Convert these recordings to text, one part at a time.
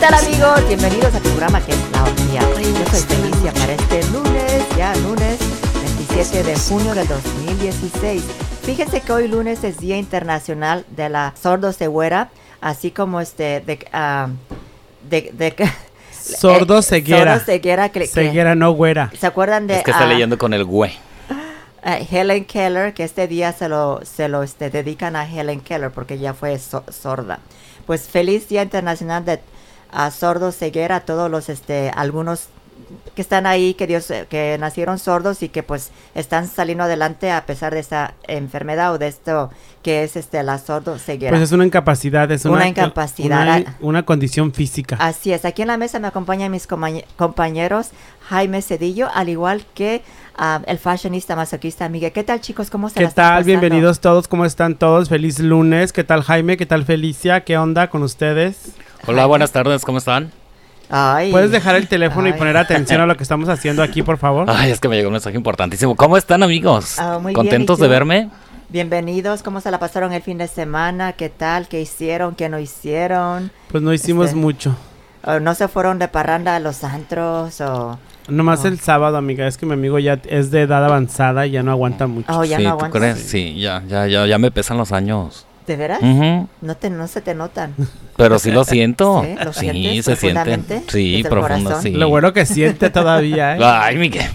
¿Qué tal, amigos? Bienvenidos a tu programa que es La Orgia. Yo soy Felicia para este lunes, ya lunes 27 de junio del 2016. Fíjense que hoy lunes es Día Internacional de la Sordoceguera, así como sordoceguera. Sordoceguera. Ceguera, no güera. ¿Se acuerdan de...? Es que está leyendo con el güey. Helen Keller, que este día se lo dedican a Helen Keller porque ella fue sorda. Pues feliz Día Internacional de Sordoceguera a todos los, algunos que están ahí, que nacieron sordos y que pues están saliendo adelante a pesar de esta enfermedad o de esto que es la sordoceguera. Pues es una incapacidad, es una incapacidad. Una condición física. Así es, aquí en la mesa me acompañan mis compañeros Jaime Cedillo, al igual que el fashionista masoquista Miguel. ¿Qué tal, chicos? ¿Cómo se la están pasando? ¿Qué tal? Bienvenidos todos, ¿cómo están todos? Feliz lunes. ¿Qué tal, Jaime? ¿Qué tal, Felicia? ¿Qué onda con ustedes? Hola, buenas tardes, ¿cómo están? Ay. ¿Puedes dejar el teléfono y poner atención a lo que estamos haciendo aquí, por favor? Ay, es que me llegó un mensaje importantísimo. ¿Cómo están, amigos? Oh, muy ¿Contentos bien, de verme? Bienvenidos. ¿Cómo se la pasaron el fin de semana? ¿Qué tal? ¿Qué hicieron? ¿Qué no hicieron? Pues no hicimos mucho. ¿No se fueron de parranda a los antros o...? Nomás el sábado, amiga. Es que mi amigo ya es de edad avanzada y ya no aguanta mucho. Oh, ya sí, no aguanta. ¿Tú crees? Sí, ya me pesan los años. ¿De veras? Uh-huh. No se te notan. Pero sí lo siento. Sí, ¿lo sientes se sienten. Sí, profundo, sí. Lo bueno que siente todavía, ¿eh? Ay, Miguel,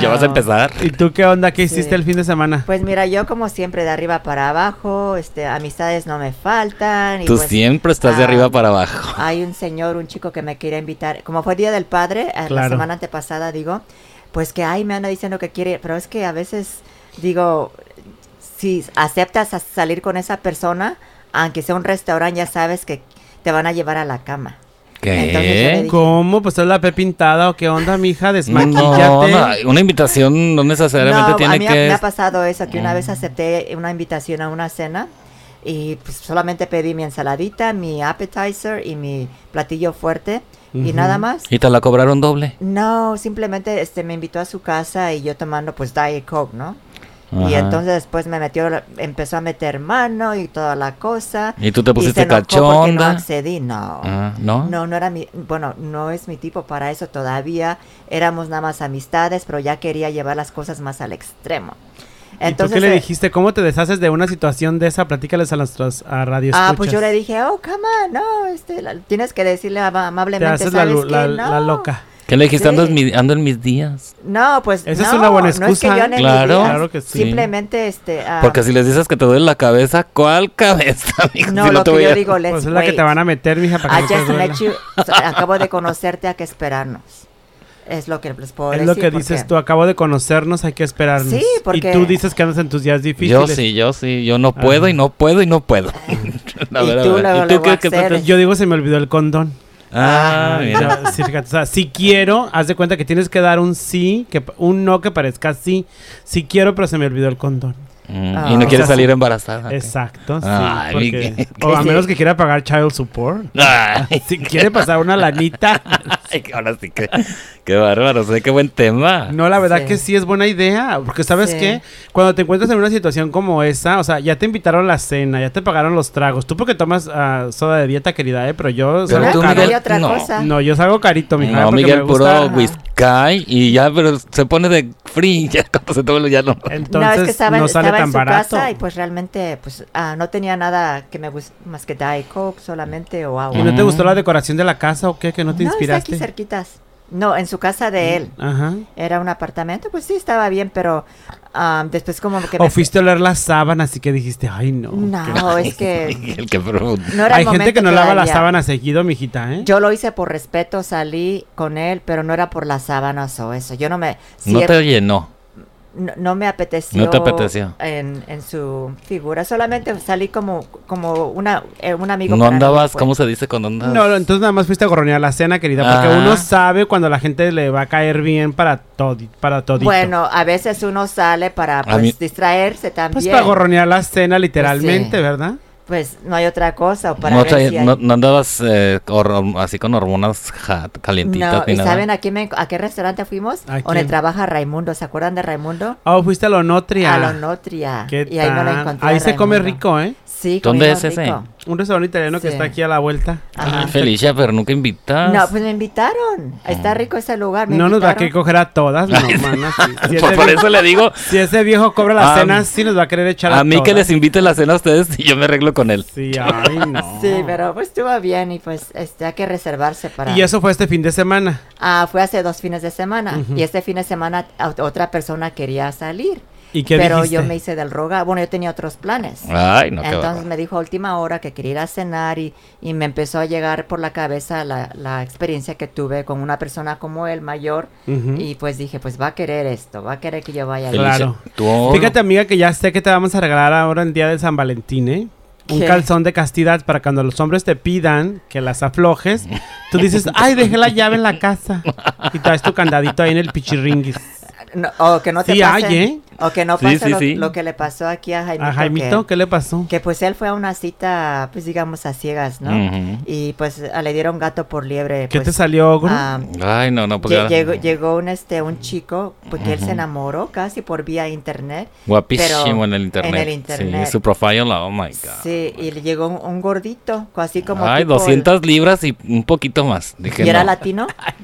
ya vas a empezar. ¿Y tú qué onda? ¿Qué hiciste el fin de semana? Pues mira, yo como siempre, de arriba para abajo, amistades no me faltan. Y tú pues, siempre estás de arriba para abajo. Hay un chico que me quería invitar. Como fue Día del Padre, la semana antepasada, digo, pues que me anda diciendo que quiere, pero es que a veces digo... Si aceptas salir con esa persona, aunque sea un restaurante, ya sabes que te van a llevar a la cama. ¿Qué? Dije, ¿cómo? ¿Pues es la P pintada o qué onda, mija? Desmaquíllate. No, una invitación no necesariamente tiene que... No, a mí me ha pasado eso, que una vez acepté una invitación a una cena y pues solamente pedí mi ensaladita, mi appetizer y mi platillo fuerte. Y nada más. ¿Y te la cobraron doble? No, simplemente me invitó a su casa y yo tomando pues Diet Coke, ¿no? Y entonces después empezó a meter mano y toda la cosa. ¿Y tú te pusiste cachonda? No accedí, no. ¿No? No era no es mi tipo para eso todavía. Éramos nada más amistades, pero ya quería llevar las cosas más al extremo. Entonces, ¿y tú qué le dijiste? ¿Cómo te deshaces de una situación de esa? Platícales a nuestros radioescuchas. Ah, pues yo le dije, come on, no, tienes que decirle amablemente, te haces ¿sabes la loca? ¿Qué le dijiste? Sí. Ando en mis días. No, pues esa es una buena excusa. No es que yo ande en mis días, claro que sí. Simplemente porque si les dices que te duele la cabeza, ¿cuál cabeza, amigo? No, si lo que yo digo, pues es la que te van a meter, mija, para que no te duela. Acabo de conocerte, hay que esperarnos. Es lo que les puedo decir. Es lo que dices tú, acabo de conocernos, hay que esperarnos. Sí, porque... Y tú dices que andas en tus días difíciles. Yo sí, yo no puedo y no puedo y no puedo. Yo digo, se me olvidó el condón. Mira, sí, fíjate, o sea, si quiero, haz de cuenta que tienes que dar un sí, un no que parezca sí. Sí quiero, pero se me olvidó el condón. Y no quieres salir embarazada. Exacto, sí. O a menos que quiera pagar child support. Si quiere pasar una lanita. Ay, ahora sí que... Qué bárbaro, qué buen tema. No, la verdad que sí es buena idea, porque ¿sabes qué? Cuando te encuentras en una situación como esa, o sea, ya te invitaron a la cena, ya te pagaron los tragos. Tú porque tomas soda de dieta, querida, pero yo salgo carito. No, yo salgo carito, mi hija. No, Miguel, me gusta, puro whisky y ya, pero se pone de free, ya cuando se toma ya no. Entonces no, es que sale tan barato. Casa y pues realmente no tenía nada que me guste más que Diet Coke solamente o agua. ¿Y no te gustó la decoración de la casa o qué? ¿Que no te inspiraste? No, está aquí cerquitas. No, en su casa de él. Ajá. Era un apartamento, pues sí, estaba bien, pero después como que... O fuiste a oler las sábanas, así que dijiste, ay, no. No, es que... el que no era. Hay gente que no lava las sábanas seguido, mijita, ¿eh? Yo lo hice por respeto, salí con él, pero no era por las sábanas o eso. Yo no me... Si no te llenó. No me apeteció. No te apeteció. En su figura. Solamente salí como un amigo. No andabas, ¿cómo se dice cuando andas? No, entonces nada más fuiste a gorronear la cena, querida. Porque uno sabe cuando la gente le va a caer bien para todito. Bueno, a veces uno sale para distraerse también. Pues para gorronear la cena literalmente, pues sí. ¿Verdad? Pues no hay otra cosa. Para no andabas así con hormonas calientitas. No, ni ¿y nada? ¿Saben a qué restaurante fuimos? ¿A donde trabaja Raymundo? ¿Se acuerdan de Raymundo? Fuiste a Lonotria. A Lonotria. Y ahí no lo encontré. Ahí se come rico, ¿eh? Sí. Sí, ¿dónde es ese? Rico. Un restaurante italiano que está aquí a la vuelta. Ajá. Ah, Felicia, pero nunca invitas. No, pues me invitaron. Está rico ese lugar. No invitaron. Nos va a querer coger a todas. No, manas, si por eso le digo. Si ese viejo cobra las cenas, sí nos va a querer echar a todas. A mí todas. Que les invite la cena a ustedes y yo me arreglo con él. Sí, ay, no. Sí, pero pues estuvo bien y pues hay que reservarse para. ¿Y eso fue este fin de semana? Ah, fue hace 2 fines de semana. Uh-huh. Y este fin de semana otra persona quería salir. ¿Y qué pero dijiste? Yo me hice del rogar. Bueno, yo tenía otros planes. Ay, no. Entonces me dijo a última hora que quería ir a cenar y me empezó a llegar por la cabeza la experiencia que tuve con una persona como él, mayor. Uh-huh. Y pues dije, pues va a querer esto, va a querer que yo vaya. Claro. Fíjate, amiga, que ya sé que te vamos a regalar ahora el día de San Valentín, ¿eh? ¿Qué? Un calzón de castidad para cuando los hombres te pidan que las aflojes, tú dices, ay, dejé la llave en la casa. Y traes tu candadito ahí en el pichirringuis. No, o que no te pase, hay, ¿eh? O que no pase lo que le pasó aquí a Jaimito. ¿A Jaimito? ¿Qué le pasó? Que pues él fue a una cita, pues digamos a ciegas, ¿no? Uh-huh. Y pues le dieron gato por liebre. ¿Qué pues, te salió, Gru? Ay, no, porque llegó un chico, porque uh-huh. él se enamoró casi por vía internet. Guapísimo pero en el internet. Sí, su profile, oh my God. Sí, y le llegó un gordito, así como. Ay, tipo 200 libras y un poquito más. Dije, ¿y era latino? Ay,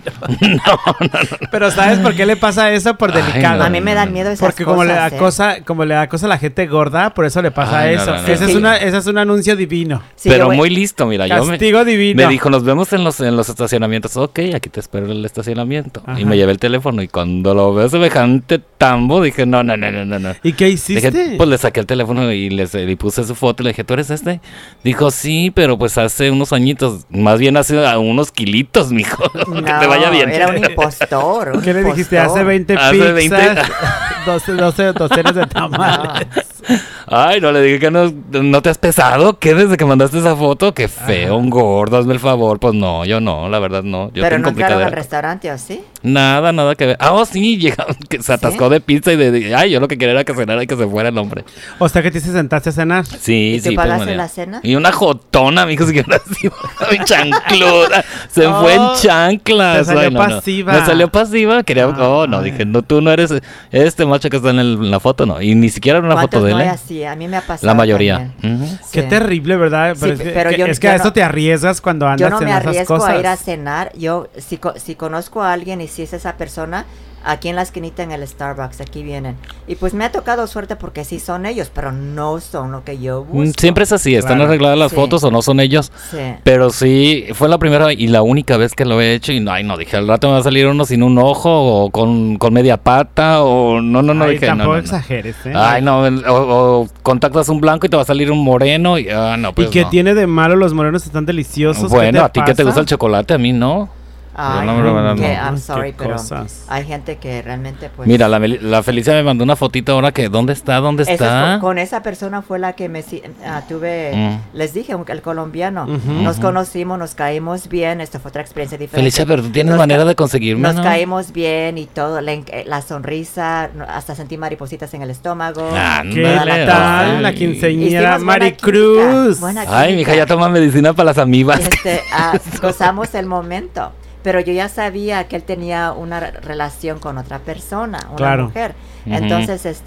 no. Pero ¿sabes por qué le pasa eso? Por delicado. Ay, no, a mí me dan miedo esas porque cosas. Porque como le da cosa a la gente gorda, por eso le pasa. Ay, eso. No. Sí, ese es un anuncio divino. Sí, pero muy listo, mira. Castigo divino. Me dijo, nos vemos en los estacionamientos. Ok, aquí te espero en el estacionamiento. Ajá. Y me llevé el teléfono y cuando lo veo semejante tambo, dije, no. ¿Y qué hiciste? Dije, pues le saqué el teléfono y le puse su foto y le dije, ¿tú eres este? Dijo, sí, pero pues hace unos añitos, más bien hace unos kilitos, mijo. No, que te vaya bien. Era un impostor. ¿Qué le dijiste? Hace 20 pizzas, 12 tosteles de tamales. Ay, no, le dije que no te has pesado. ¿Qué? Desde que mandaste esa foto, qué feo, un gordo, hazme el favor. Pues no, yo no, la verdad no. Yo pero no entraron al restaurante, ¿o sí? Nada que ver. Ah, oh, sí, llegaron, que se atascó ¿sí? de pizza y ay, yo lo que quería era que cenara y que se fuera el hombre. O sea, que te sentaste a cenar. Sí, ¿y sí. ¿Y pagaste la cena? Y una jotona, mijo, si quieres así, chancluda. Se fue en chanclas. Se salió pasiva. Me salió pasiva, quería, no, dije, no, tú no eres este macho que está en la foto, no. Y ni siquiera era una foto de él. Así, a mí me ha pasado. La mayoría. Uh-huh. Sí. Qué terrible, ¿verdad? Pero sí, es que a eso te arriesgas cuando andas en esas cosas. Yo no me arriesgo a ir a cenar. Yo, si conozco a alguien y si es esa persona, aquí en la esquinita en el Starbucks, aquí vienen. Y pues me ha tocado suerte porque sí son ellos, pero no son lo que yo busco. Siempre es así, están claro. arregladas las sí. fotos o no son ellos. Sí. Pero sí, fue la primera y la única vez que lo he hecho y no, dije, al rato me va a salir uno sin un ojo o con media pata o no. Ay, dije, tampoco no exageres, ¿eh? Ay, no, o contactas un blanco y te va a salir un moreno y no, pues ¿y qué no. tiene de malo? Los morenos están deliciosos. Bueno, ¿a ti qué te gusta el chocolate? A mí no. Ay, I'm sorry, pero cosas. Hay gente que realmente pues. Mira, la Felicia me mandó una fotito ahora que ¿dónde está? Con esa persona fue la que me tuve, les dije, el colombiano. Uh-huh, nos conocimos, nos caímos bien, esta fue otra experiencia diferente. Felicia, pero tú tienes manera de conseguirme, nos caímos bien y todo, la sonrisa, hasta sentí maripositas en el estómago. ¿Qué tal? La quinceañera Maricruz. Ay, mija, ya toma medicina para las amibas. Gozamos el momento. Pero yo ya sabía que él tenía una relación con otra persona, una claro. mujer. Uh-huh. Entonces,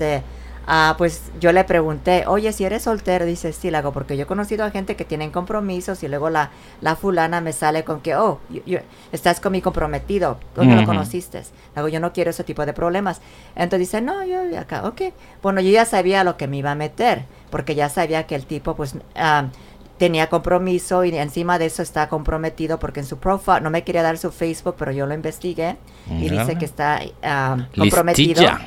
pues yo le pregunté, oye, si eres soltero, dice, sí, le hago, porque yo he conocido a gente que tienen compromisos y luego la fulana me sale con que, oh, estás con mi comprometido, ¿dónde uh-huh. lo conociste? Le hago, yo no quiero ese tipo de problemas. Entonces dice, no, yo acá, ok. Bueno, yo ya sabía lo que me iba a meter, porque ya sabía que el tipo, pues... tenía compromiso y encima de eso está comprometido porque en su profile, no me quería dar su Facebook, pero yo lo investigué y dice que está comprometido. Listilla.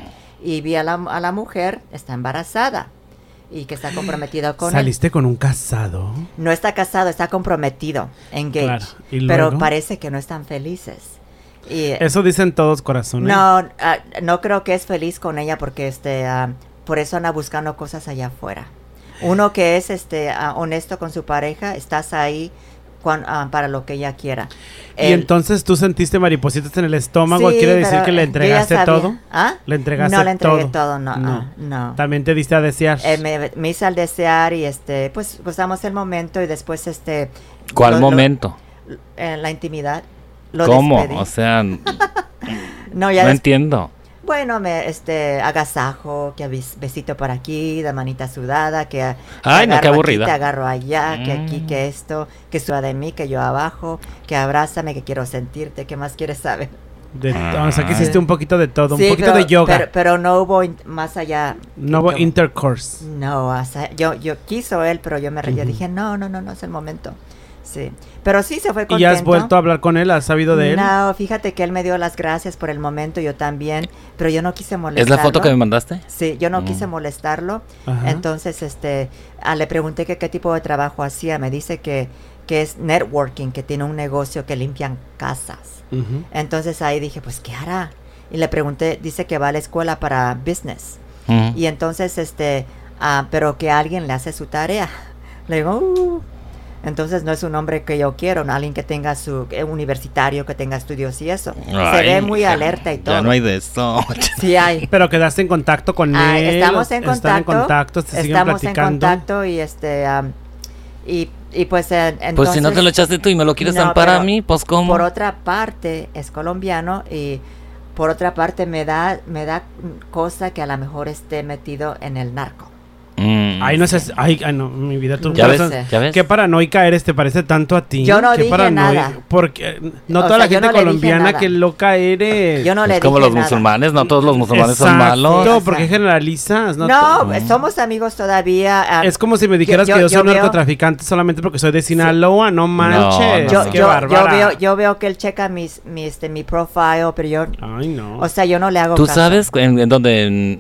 Y vi a la mujer, está embarazada y que está comprometido con ¿saliste él? Con un casado? No está casado, está comprometido, engaged, claro. Pero parece que no están felices. Y, eso dicen todos, corazones. No, no creo que es feliz con ella porque por eso anda buscando cosas allá afuera. Uno que es honesto con su pareja, estás ahí para lo que ella quiera. ¿Y entonces tú sentiste maripositas en el estómago? Sí, ¿quiere decir que le entregaste todo? ¿Ah? ¿Le entregaste todo? No, le entregué todo, no. ¿También te diste a desear? Me hice al desear y pues gozamos el momento y después ¿cuál momento? La intimidad. Lo ¿cómo? Despedí. O sea, no entiendo. Bueno, agasajo, que besito por aquí, da manita sudada, que ay, no, qué aburrida. Aquí, te agarro allá, que aquí, que esto, que suda de mí, que yo abajo, que abrázame, que quiero sentirte, ¿qué más quieres saber? O sea, que hiciste un poquito de todo, sí, un poquito de yoga. Pero no hubo más allá. No hubo intercourse. No, o sea, yo quiso él, pero yo me reí, dije, no, es el momento. Sí, pero sí se fue contento. ¿Y has vuelto a hablar con él? ¿Has sabido de él? No, fíjate que él me dio las gracias por el momento, yo también, pero yo no quise molestarlo. ¿Es la foto que me mandaste? Sí, yo no quise molestarlo. Ajá. Entonces, le pregunté que qué tipo de trabajo hacía, me dice que es networking, que tiene un negocio que limpian casas. Uh-huh. Entonces ahí dije, pues, ¿qué hará? Y le pregunté, dice que va a la escuela para business. Uh-huh. Y entonces, pero que alguien le hace su tarea. Le digo, entonces no es un hombre que yo quiero, ¿no? Alguien que tenga su universitario, que tenga estudios y eso. Ay, se ve muy alerta y todo. Ya no hay de eso. Sí hay. Pero quedaste en contacto con él. Estamos en contacto. Estamos en contacto y y pues entonces. Pues si no te lo echaste tú y me lo quieres zampar a mí, pues ¿cómo? Por otra parte es colombiano y por otra parte me da cosa que a lo mejor esté metido en el narco. Ay, no sé, ay, no, mi vida, tú ¿Ya ves? Qué paranoica eres, te parece tanto a ti. Yo no dije nada. Porque no toda la gente colombiana, qué loca eres. Yo no le dije nada. Es como los musulmanes, no todos los musulmanes son malos. No, porque generalizas. No, somos amigos todavía. Es como si me dijeras que yo soy narcotraficante solamente porque soy de Sinaloa, no manches. Qué bárbara. Yo veo que él checa mi profile, pero yo. Ay, no. O sea, yo no le hago caso. ¿Tú sabes en dónde?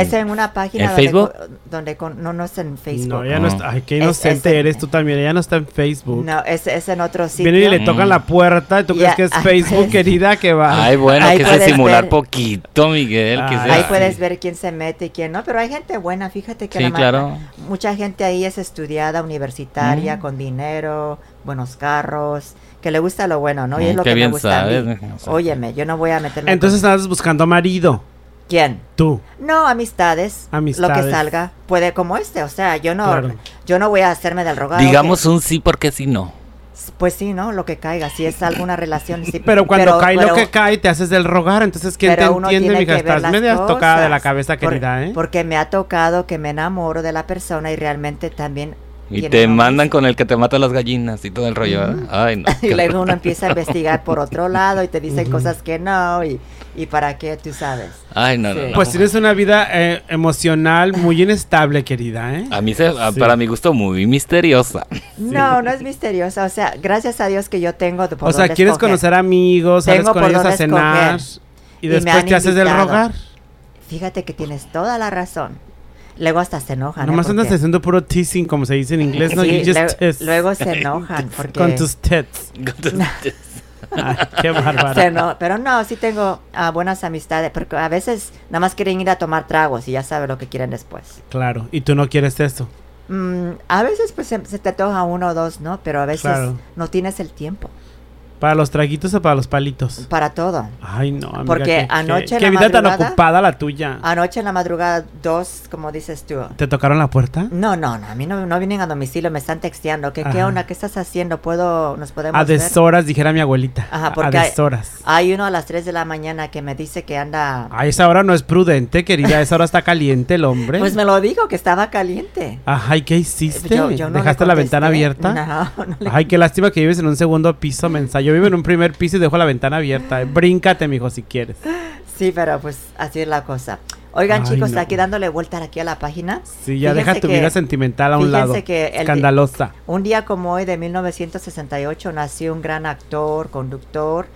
Es en una página de Facebook donde. No está en Facebook. No, ya no está. Ay, qué inocente eres tú también. Ya no está en Facebook. No, es en otro sitio. Vienen y le tocan la puerta. ¿Tú crees que es Facebook, pues, querida? Que va. Ay, bueno, ahí quise simular poquito, Miguel. Ahí puedes ver quién se mete y quién no. Pero hay gente buena. Fíjate que sí, claro. Mucha gente ahí es estudiada, universitaria, con dinero, buenos carros, que le gusta lo bueno, ¿no? Y es lo que me gusta a mí. Óyeme, yo no voy a meterme. Entonces estás buscando marido. ¿Quién? Tú. No, amistades. Lo que salga, puede como o sea, yo no, claro. Yo no voy a hacerme del rogado. Digamos un sí porque sí no. Pues sí, ¿no? Lo que caiga, si es alguna relación. Sí, pero cuando cae lo que cae, te haces del rogar, entonces ¿quién te entiende, mija? Estás media tocada de la cabeza, querida, ¿eh? Porque me ha tocado que me enamoro de la persona y realmente también... Y te mandan con el que te mata las gallinas y todo el rollo, ¿verdad? Ay, no. Y luego uno empieza a investigar por otro lado y te dicen cosas que no y para qué, tú sabes. Ay, no, sí. No. Pues tienes una vida emocional muy inestable, querida, ¿eh? A mí para mi gusto, muy misteriosa. No, no es misteriosa, o sea, gracias a Dios que yo tengo por dónde escoger. O sea, quieres conocer amigos, sales con ellos a cenar y después te haces del rogar. Fíjate que tienes toda la razón. Luego hasta se enojan. Nomás andas haciendo puro teasing, como se dice en inglés, ¿no? Sí, luego se enojan porque... Con tus tets. Ay, qué bárbaro. Pero no, sí tengo buenas amistades, porque a veces nada más quieren ir a tomar tragos y ya saben lo que quieren después. Claro, ¿y tú no quieres esto? A veces pues se te antoja uno o dos, ¿no? Pero a veces no tienes el tiempo. ¿Para los traguitos o para los palitos? Para todo. Ay, no, amiga. Porque anoche en la madrugada... Qué vida tan ocupada la tuya. Anoche en la madrugada, 2, como dices tú. ¿Te tocaron la puerta? No, a mí no vienen a domicilio, me están texteando. ¿Qué onda? ¿Qué estás haciendo? ¿Nos podemos ver? A deshoras, dijera mi abuelita. Ajá, porque a deshoras. Hay uno a las 3 de la mañana que me dice que anda... A esa hora no es prudente, querida. A esa hora está caliente el hombre. Pues me lo dijo, que estaba caliente. Ajá, ¿y qué hiciste? Yo no ¿Dejaste la ventana abierta? No. Ay, qué lástima que vives en un segundo piso, mensaje. Yo vivo en un primer piso y dejo la ventana abierta. Bríncate, mijo, si quieres. Sí, pero pues así es la cosa. Oigan, chicos, aquí dándole vuelta aquí a la página. Sí, ya deja tu vida sentimental a un lado. Escandalosa. Un día como hoy de 1968 nació un gran actor, conductor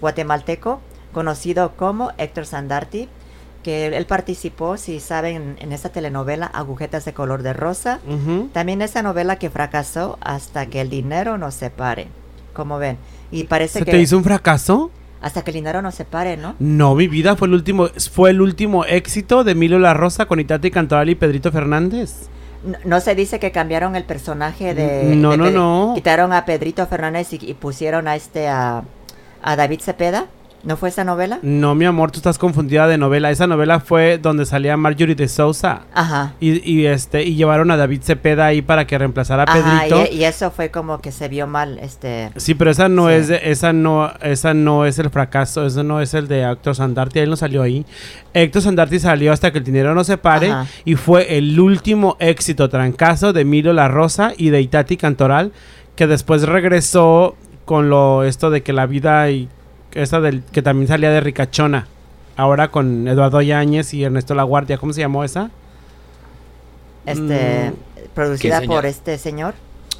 guatemalteco, conocido como Héctor Sandarti, que él participó, si saben, en esa telenovela Agujetas de color de rosa. Uh-huh. También esa novela que fracasó, Hasta que el dinero nos separe. Como ven, y parece que... ¿Se te hizo un fracaso? Hasta que el dinero nos separe, ¿no? No, mi vida, fue el último éxito de Emilio Larrosa con Itati Cantoral y Pedrito Fernández. No se dice que cambiaron el personaje de... No. Quitaron a Pedrito Fernández y pusieron a David Cepeda. ¿No fue esa novela? No, mi amor, tú estás confundida de novela. Esa novela fue donde salía Marjorie de Sousa. Ajá. Y llevaron a David Cepeda ahí para que reemplazara a Pedrito. Y eso fue como que se vio mal, Sí, pero esa no es esa no es el fracaso, esa no es el de Héctor Sandarti, él no salió ahí. Héctor Sandarti salió Hasta que el dinero nos separe. Ajá. Y fue el último éxito trancazo de Emilio Larrosa y de Itati Cantoral, que después regresó con esto de que la vida y esa del que también salía de ricachona, ahora con Eduardo Yáñez y Ernesto La Guardia. ¿Cómo se llamó esa? Producida por este señor.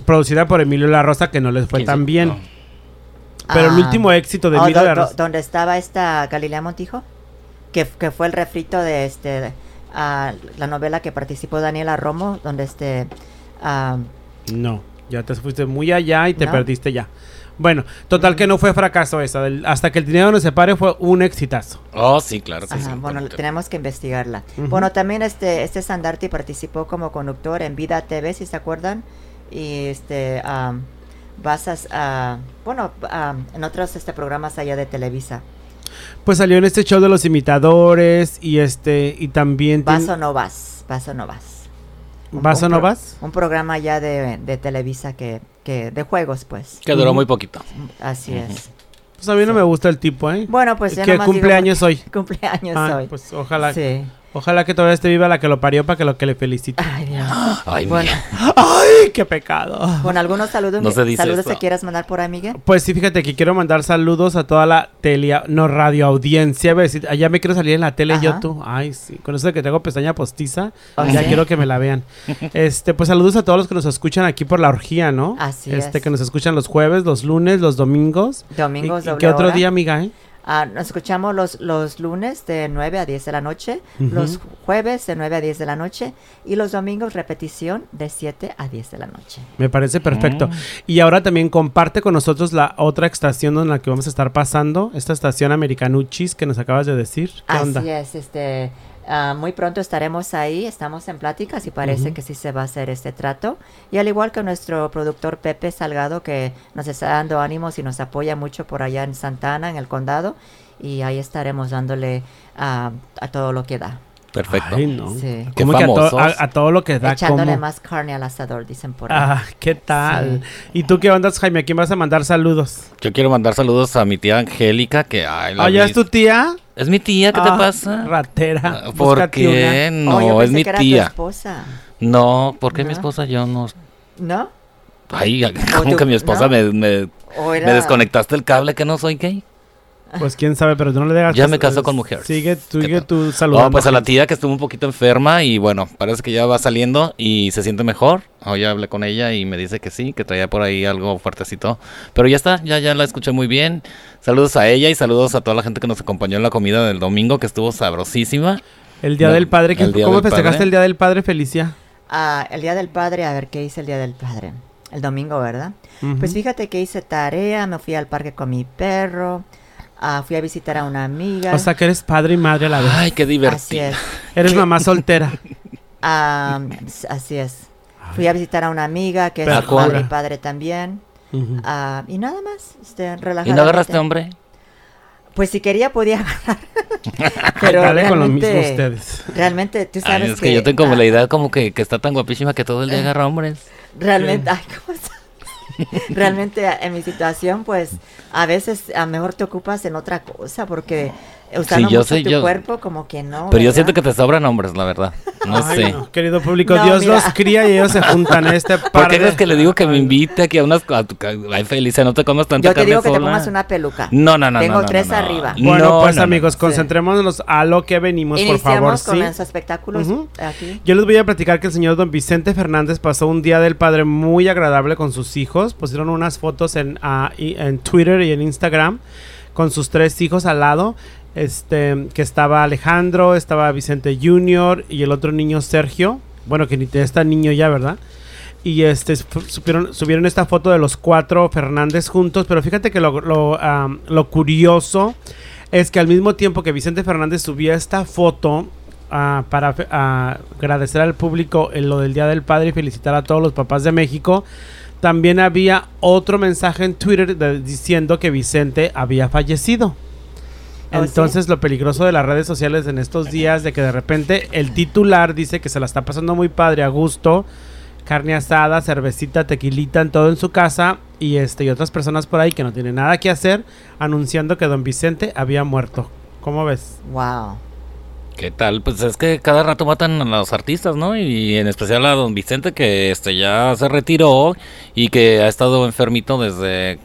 Producida por Emilio Larrosa, que no les fue tan bien. No. Pero el último éxito de Emilio Larrosa. ¿Dónde estaba esta Galilea Montijo? Que fue el refrito de la novela que participó Daniela Romo, donde No, ya te fuiste muy allá y te perdiste ya. Bueno, total que no fue fracaso esa. Hasta que el dinero nos separe fue un exitazo. Oh, sí, claro que sí. Bueno, tenemos que investigarla. Uh-huh. Bueno, también este Sandarti participó como conductor en Vida TV, si se acuerdan. Y en otros programas allá de Televisa. Pues salió en este show de los imitadores y y también... ¿Vas o no vas? Un programa allá de Televisa que de juegos, pues. Que duró muy poquito. Así es. Pues a mí no me gusta el tipo, ¿eh? Bueno, pues ya que cumpleaños hoy. Pues ojalá. Sí. Ojalá que todavía esté viva la que lo parió para que le felicite. Ay, Dios. Ay, bueno. Ay, qué pecado. Bueno, algunos saludos. No se dice saludos eso. Que quieras mandar por ahí, Miguel. Pues sí, fíjate que quiero mandar saludos a toda la radio audiencia. Ya me quiero salir en la tele. Ajá. Yo tú. Ay, sí. Con eso de que tengo pestaña postiza, ya quiero que me la vean. Pues saludos a todos los que nos escuchan aquí por La Orgía, ¿no? Así es. Que nos escuchan los jueves, los lunes, los domingos. ¿Y qué otro día, amiga, eh? Nos escuchamos los lunes de 9 a 10 de la noche, los jueves de 9 a 10 de la noche y los domingos repetición de 7 a 10 de la noche. Me parece perfecto. Y ahora también comparte con nosotros la otra estación en la que vamos a estar pasando, esta estación Americanuchis que nos acabas de decir. ¿Qué onda? Así es, muy pronto estaremos ahí, estamos en pláticas y parece que sí se va a hacer este trato. Y al igual que nuestro productor Pepe Salgado, que nos está dando ánimos y nos apoya mucho por allá en Santa Ana, en el condado, y ahí estaremos dándole a todo lo que da. Perfecto. Ay, no. Sí. Como que a todo lo que da. Echándole más carne al asador, dicen por ahí. Ah, ¿qué tal? Sí. ¿Y tú qué andas, Jaime? ¿A quién vas a mandar saludos? Yo quiero mandar saludos a mi tía Angélica, que... ¿Ya es tu tía? Es mi tía, ¿qué te pasa? Ratera. ¿Por qué? No, yo pensé que era tu esposa. No, ¿por qué mi esposa? Yo no... ¿No? Ay, ¿cómo que mi esposa me desconectaste el cable que no soy gay? Pues quién sabe, pero tú no le digas. Ya me casó con mujer. Sigue tu saludo. Pues a la tía que estuvo un poquito enferma y bueno, parece que ya va saliendo y se siente mejor. Hoy hablé con ella y me dice que sí, que traía por ahí algo fuertecito. Pero ya está, ya la escuché muy bien. Saludos a ella y saludos a toda la gente que nos acompañó en la comida del domingo, que estuvo sabrosísima. El Día del Padre. ¿Cómo festejaste el Día del Padre, Felicia? El Día del Padre, a ver, ¿qué hice el Día del Padre? El domingo, ¿verdad? Pues fíjate que hice tarea, me fui al parque con mi perro... fui a visitar a una amiga. O sea que eres padre y madre a la vez. Ay, qué divertido. Así es. Eres mamá soltera. Así es. Fui a visitar a una amiga que es madre y padre también. Y nada más, relajadamente. ¿Y no agarraste hombre? Pues si quería podía agarrar. Pero dale con lo mismo ustedes. Realmente, tú sabes que... Es que yo tengo como la idea como que está tan guapísima que todo el día agarra hombres. Realmente, ¿cómo está? Realmente en mi situación pues a veces a mejor te ocupas en otra cosa porque usando mucho tu cuerpo como que no, pero ¿verdad? Yo siento que te sobran hombres, la verdad. No, querido público, Dios los cría y ellos se juntan en este par. ¿Por qué crees que le digo que me invite aquí a unas... Ay, Felicia, no te comas tanta carne sola. Yo te digo que te comas una peluca. No. Tengo tres arriba. Bueno, pues amigos, concentrémonos a lo que venimos, por favor. Iniciamos con esos espectáculos aquí. Yo les voy a platicar que el señor don Vicente Fernández pasó un día del padre muy agradable con sus hijos. Pusieron unas fotos en Twitter y en Instagram con sus tres hijos al lado. Que estaba Alejandro, estaba Vicente Junior y el otro niño Sergio. Bueno, que ni está niño ya, ¿verdad? Y subieron esta foto de los cuatro Fernández juntos. Pero fíjate que lo curioso es que al mismo tiempo que Vicente Fernández subía esta foto para agradecer al público en lo del Día del Padre y felicitar a todos los papás de México, también había otro mensaje en Twitter diciendo que Vicente había fallecido. Entonces, lo peligroso de las redes sociales en estos días, de que de repente el titular dice que se la está pasando muy padre, a gusto, carne asada, cervecita, tequilita, en todo en su casa, y y otras personas por ahí que no tienen nada que hacer, anunciando que don Vicente había muerto. ¿Cómo ves? Wow. ¿Qué tal? Pues es que cada rato matan a los artistas, ¿no? Y en especial a don Vicente, que ya se retiró y que ha estado enfermito desde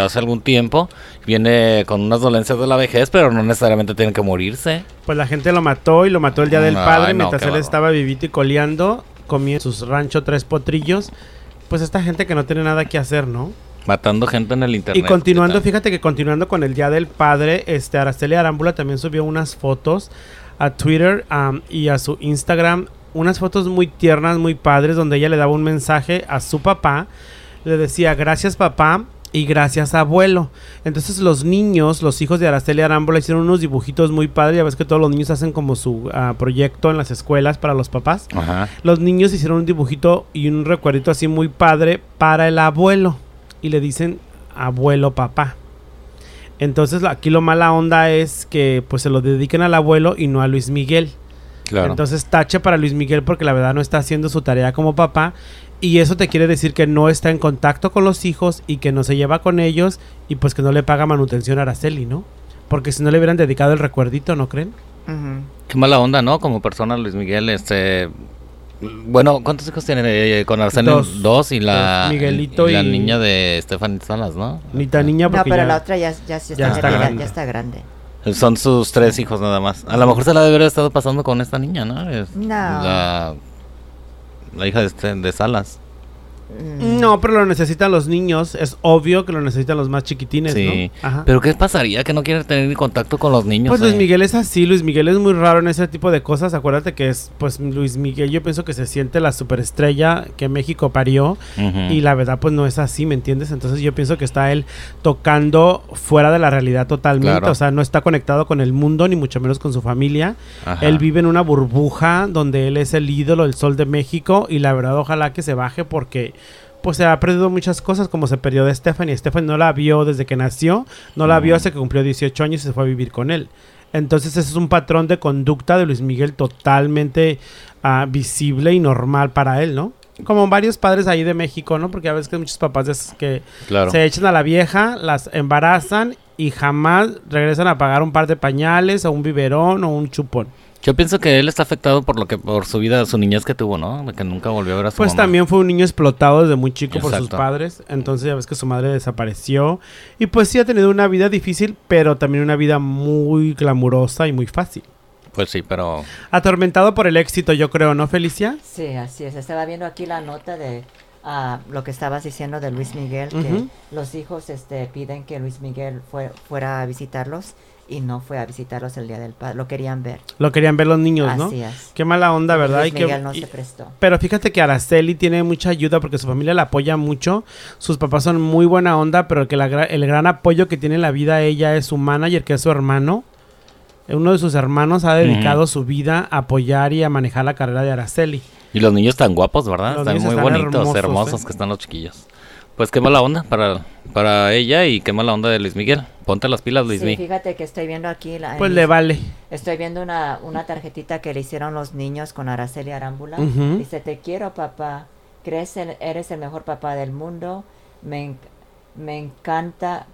hace algún tiempo. Viene con unas dolencias de la vejez, pero no necesariamente tienen que morirse. Pues la gente lo mató, y lo mató el Día del Padre, mientras él estaba vivito y coleando, comiendo sus rancho 3 potrillos. Pues esta gente que no tiene nada que hacer, ¿no? Matando gente en el internet. Y continuando, fíjate que continuando con el Día del Padre, Araceli Arámbula también subió unas fotos a Twitter y a su Instagram, unas fotos muy tiernas, muy padres, donde ella le daba un mensaje a su papá. Le decía: gracias, papá, y gracias, abuelo. Entonces los niños, los hijos de Araceli Arámbula, hicieron unos dibujitos muy padres. Ya ves que todos los niños hacen como su proyecto en las escuelas para los papás. Ajá. Los niños hicieron un dibujito y un recuerdito así muy padre para el abuelo, y le dicen abuelo, papá. Entonces aquí lo mala onda es que pues se lo dediquen al abuelo y no a Luis Miguel. Claro. Entonces tache para Luis Miguel, porque la verdad no está haciendo su tarea como papá, y eso te quiere decir que no está en contacto con los hijos y que no se lleva con ellos, y pues que no le paga manutención a Araceli, ¿no? Porque si no le hubieran dedicado el recuerdito, ¿no creen? Uh-huh. Qué mala onda, ¿no? Como persona Luis Miguel, Bueno, ¿cuántos hijos tienen con Araceli? 2 y la Miguelito y la niña de Stephanie Salas, ¿no? Ni tan niña, porque no, pero la otra ya está grande. Son sus 3 hijos nada más. A lo mejor se la debería haber estado pasando con esta niña, ¿no? La hija de Salas. No, pero lo necesitan los niños. Es obvio que lo necesitan los más chiquitines, sí, ¿no? Ajá. Pero ¿qué pasaría? Que no quieren tener contacto con los niños. Pues Luis Miguel es así. Luis Miguel es muy raro en ese tipo de cosas. Acuérdate que es, pues, Luis Miguel, yo pienso que se siente la superestrella que México parió. Uh-huh. Y la verdad, pues, no es así, ¿me entiendes? Entonces yo pienso que está él tocando fuera de la realidad totalmente. Claro. O sea, no está conectado con el mundo, ni mucho menos con su familia. Ajá. Él vive en una burbuja donde él es el ídolo, el sol de México. Y la verdad, ojalá que se baje, porque pues se ha perdido muchas cosas, como se perdió de Stephanie. Stephanie no la vio desde que nació, no la vio hasta que cumplió 18 años y se fue a vivir con él. Entonces ese es un patrón de conducta de Luis Miguel totalmente visible y normal para él, ¿no? Como varios padres ahí de México, ¿no? Porque a veces hay muchos papás que claro, se echan a la vieja, las embarazan y jamás regresan a pagar un par de pañales o un biberón o un chupón. Yo pienso que él está afectado por su vida, su niñez que tuvo, ¿no? Que nunca volvió a ver a su mamá. También fue un niño explotado desde muy chico. Exacto. Por sus padres. Entonces ya ves que su madre desapareció. Y pues sí ha tenido una vida difícil, pero también una vida muy glamurosa y muy fácil. Pues sí, pero... atormentado por el éxito, yo creo, ¿no, Felicia? Sí, así es. Estaba viendo aquí la nota de lo que estabas diciendo de Luis Miguel, que los hijos piden que Luis Miguel fuera a visitarlos. Y no fue a visitarlos el Día del Padre. Lo querían ver. Lo querían ver los niños, así, ¿no? Así es. Qué mala onda, ¿verdad? Luis Miguel no se prestó. Pero fíjate que Araceli tiene mucha ayuda, porque su familia la apoya mucho. Sus papás son muy buena onda, pero que el gran apoyo que tiene en la vida ella es su manager, que es su hermano. Uno de sus hermanos ha dedicado su vida a apoyar y a manejar la carrera de Araceli. Y los niños tan guapos, ¿verdad? Los están muy bonitos, hermosos que están los chiquillos. Pues qué mala onda para ella, y qué mala onda de Luis Miguel. Ponte las pilas, Luis Miguel. Sí, fíjate que estoy viendo aquí... le vale. Estoy viendo una tarjetita que le hicieron los niños con Araceli Arámbula. Uh-huh. Dice: te quiero, papá. Eres el mejor papá del mundo. Me encanta...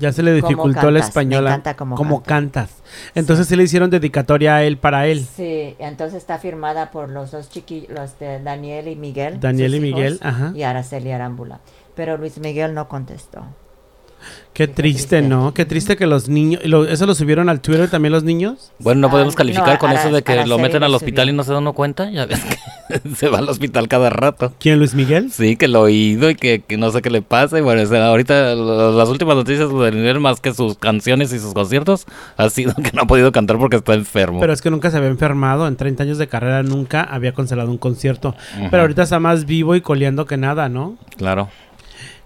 ya se le dificultó el español. Me encanta como cantas. Entonces sí le hicieron dedicatoria a él, para él. Sí, entonces está firmada por los 2 chiquillos, los de Daniel y Miguel. Daniel y Miguel, ajá. Y Araceli Arámbula. Pero Luis Miguel no contestó. Qué triste, ¿no? Qué triste que los niños... ¿Eso lo subieron al Twitter también los niños? Bueno, no podemos calificar con eso de que lo meten al hospital y no se dan cuenta. Ya ves que se va al hospital cada rato. ¿Quién, Luis Miguel? Sí, que lo he oído y que no sé qué le pasa. Y bueno, ahorita las últimas noticias de nivel, más que sus canciones y sus conciertos, ha sido que no ha podido cantar porque está enfermo. Pero es que nunca se había enfermado. En 30 años de carrera nunca había cancelado un concierto. Uh-huh. Pero ahorita está más vivo y coleando que nada, ¿no? Claro.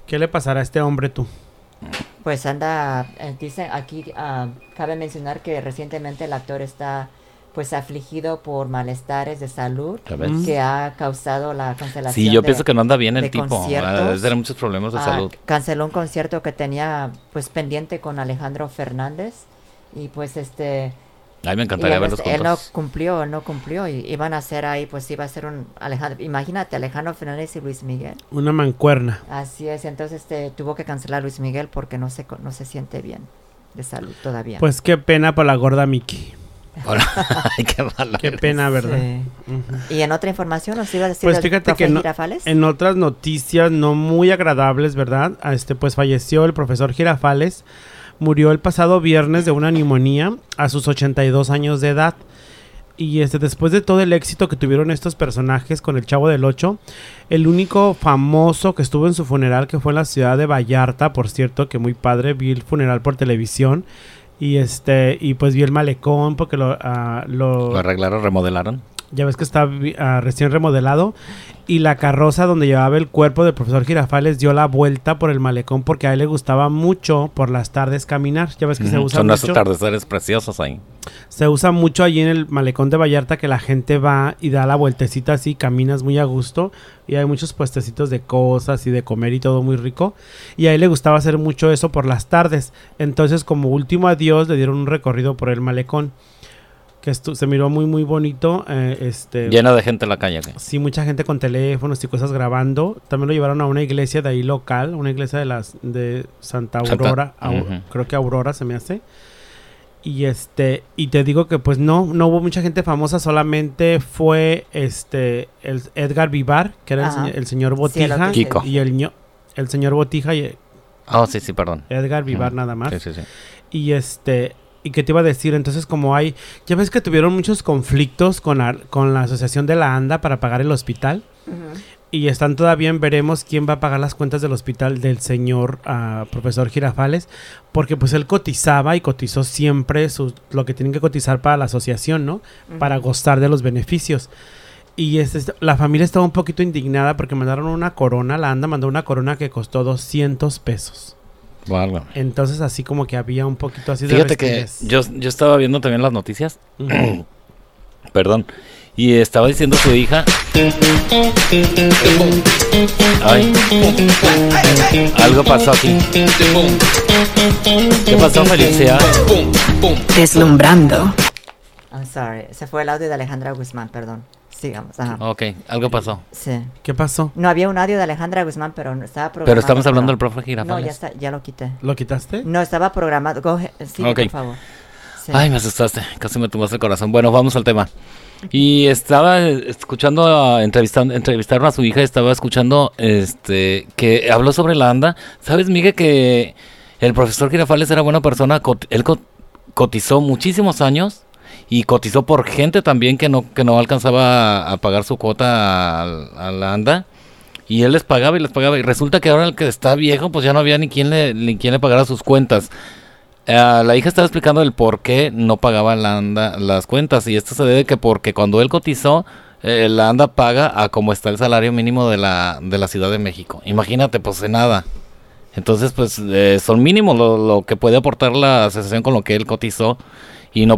¿Qué le pasará a este hombre, tú? Pues dicen aquí, cabe mencionar que recientemente el actor está pues afligido por malestares de salud que ha causado la cancelación. Sí, yo pienso que no anda bien el tipo, debe tener muchos problemas de salud. Canceló un concierto que tenía pues pendiente con Alejandro Fernández y pues ay, me encantaría verlos juntos. Él no cumplió y iban a hacer ahí, pues iba a ser un Alejandro, imagínate, Alejandro Fernández y Luis Miguel. Una mancuerna. Así es, entonces tuvo que cancelar a Luis Miguel porque no se siente bien de salud todavía. Pues qué pena por la gorda Mickey. Ay, qué pena, ¿verdad? Sí. Uh-huh. Y en otra información nos iba a decir, pues fíjate que Jirafales. En otras noticias no muy agradables, ¿verdad? Pues falleció el profesor Jirafales. Murió el pasado viernes de una neumonía a sus 82 años de edad. Y después de todo el éxito que tuvieron estos personajes con el Chavo del Ocho, el único famoso que estuvo en su funeral, que fue en la ciudad de Vallarta, por cierto, que muy padre, vi el funeral por televisión. Y pues vi el malecón porque lo arreglaron, remodelaron. Ya ves que está recién remodelado. Y la carroza donde llevaba el cuerpo del profesor Jirafales dio la vuelta por el malecón porque a él le gustaba mucho por las tardes caminar. Ya ves que se usa son mucho. Son los atardeceres preciosos ahí. Se usa mucho allí en el malecón de Vallarta, que la gente va y da la vueltecita así, caminas muy a gusto. Y hay muchos puestecitos de cosas y de comer y todo muy rico. Y a él le gustaba hacer mucho eso por las tardes. Entonces, como último adiós, le dieron un recorrido por el malecón. Que se miró muy muy bonito, llena de gente en la calle, ¿qué? Sí, mucha gente con teléfonos y cosas grabando. También lo llevaron a una iglesia de ahí local, una iglesia de Santa Aurora, creo que Aurora se me hace. Y y te digo que pues no hubo mucha gente famosa, solamente fue el Edgar Vivar, que era el señor Botija, sí, y el señor Botija y sí, perdón. Edgar Vivar nada más. Sí. Y ¿Y qué te iba a decir? Entonces, como hay... Ya ves que tuvieron muchos conflictos con la asociación de la ANDA para pagar el hospital. Uh-huh. Y están todavía en veremos quién va a pagar las cuentas del hospital del señor profesor Jirafales. Porque pues él cotizó siempre lo que tienen que cotizar para la asociación, ¿no? Uh-huh. Para gozar de los beneficios. Y la familia estaba un poquito indignada porque mandaron una corona. La ANDA mandó una corona que costó $200. Bueno. Entonces así como que había un poquito así. Fíjate de que yo estaba viendo también las noticias. Uh-huh. Perdón. Y estaba diciendo su hija algo pasó aquí. ¿Qué pasó, Felicia? Deslumbrando. I'm sorry, se fue el audio de Alejandra Guzmán, perdón. Sigamos, ajá. Ok, algo pasó. Sí. ¿Qué pasó? No, había un audio de Alejandra Guzmán, pero estaba programado. Pero estamos hablando del profe Jirafales. No, ya lo quité. ¿Lo quitaste? No, estaba programado. Sí, okay. Por favor. Sí. Ay, me asustaste, casi me tumbaste el corazón. Bueno, vamos al tema. Y estaba escuchando, entrevistaron a su hija, estaba escuchando que habló sobre la ANDA. ¿Sabes, Miguel, que el profesor Jirafales era buena persona? Él cotizó muchísimos años. Y cotizó por gente también que no alcanzaba a pagar su cuota a la ANDA. Y él les pagaba. Y resulta que ahora el que está viejo, pues ya no había ni quien le pagara sus cuentas. La hija estaba explicando el por qué no pagaba la ANDA las cuentas. Y esto se debe que porque cuando él cotizó, la ANDA paga a como está el salario mínimo de la Ciudad de México. Imagínate, pues de nada. Entonces, pues son mínimos lo que puede aportar la asociación con lo que él cotizó. Y no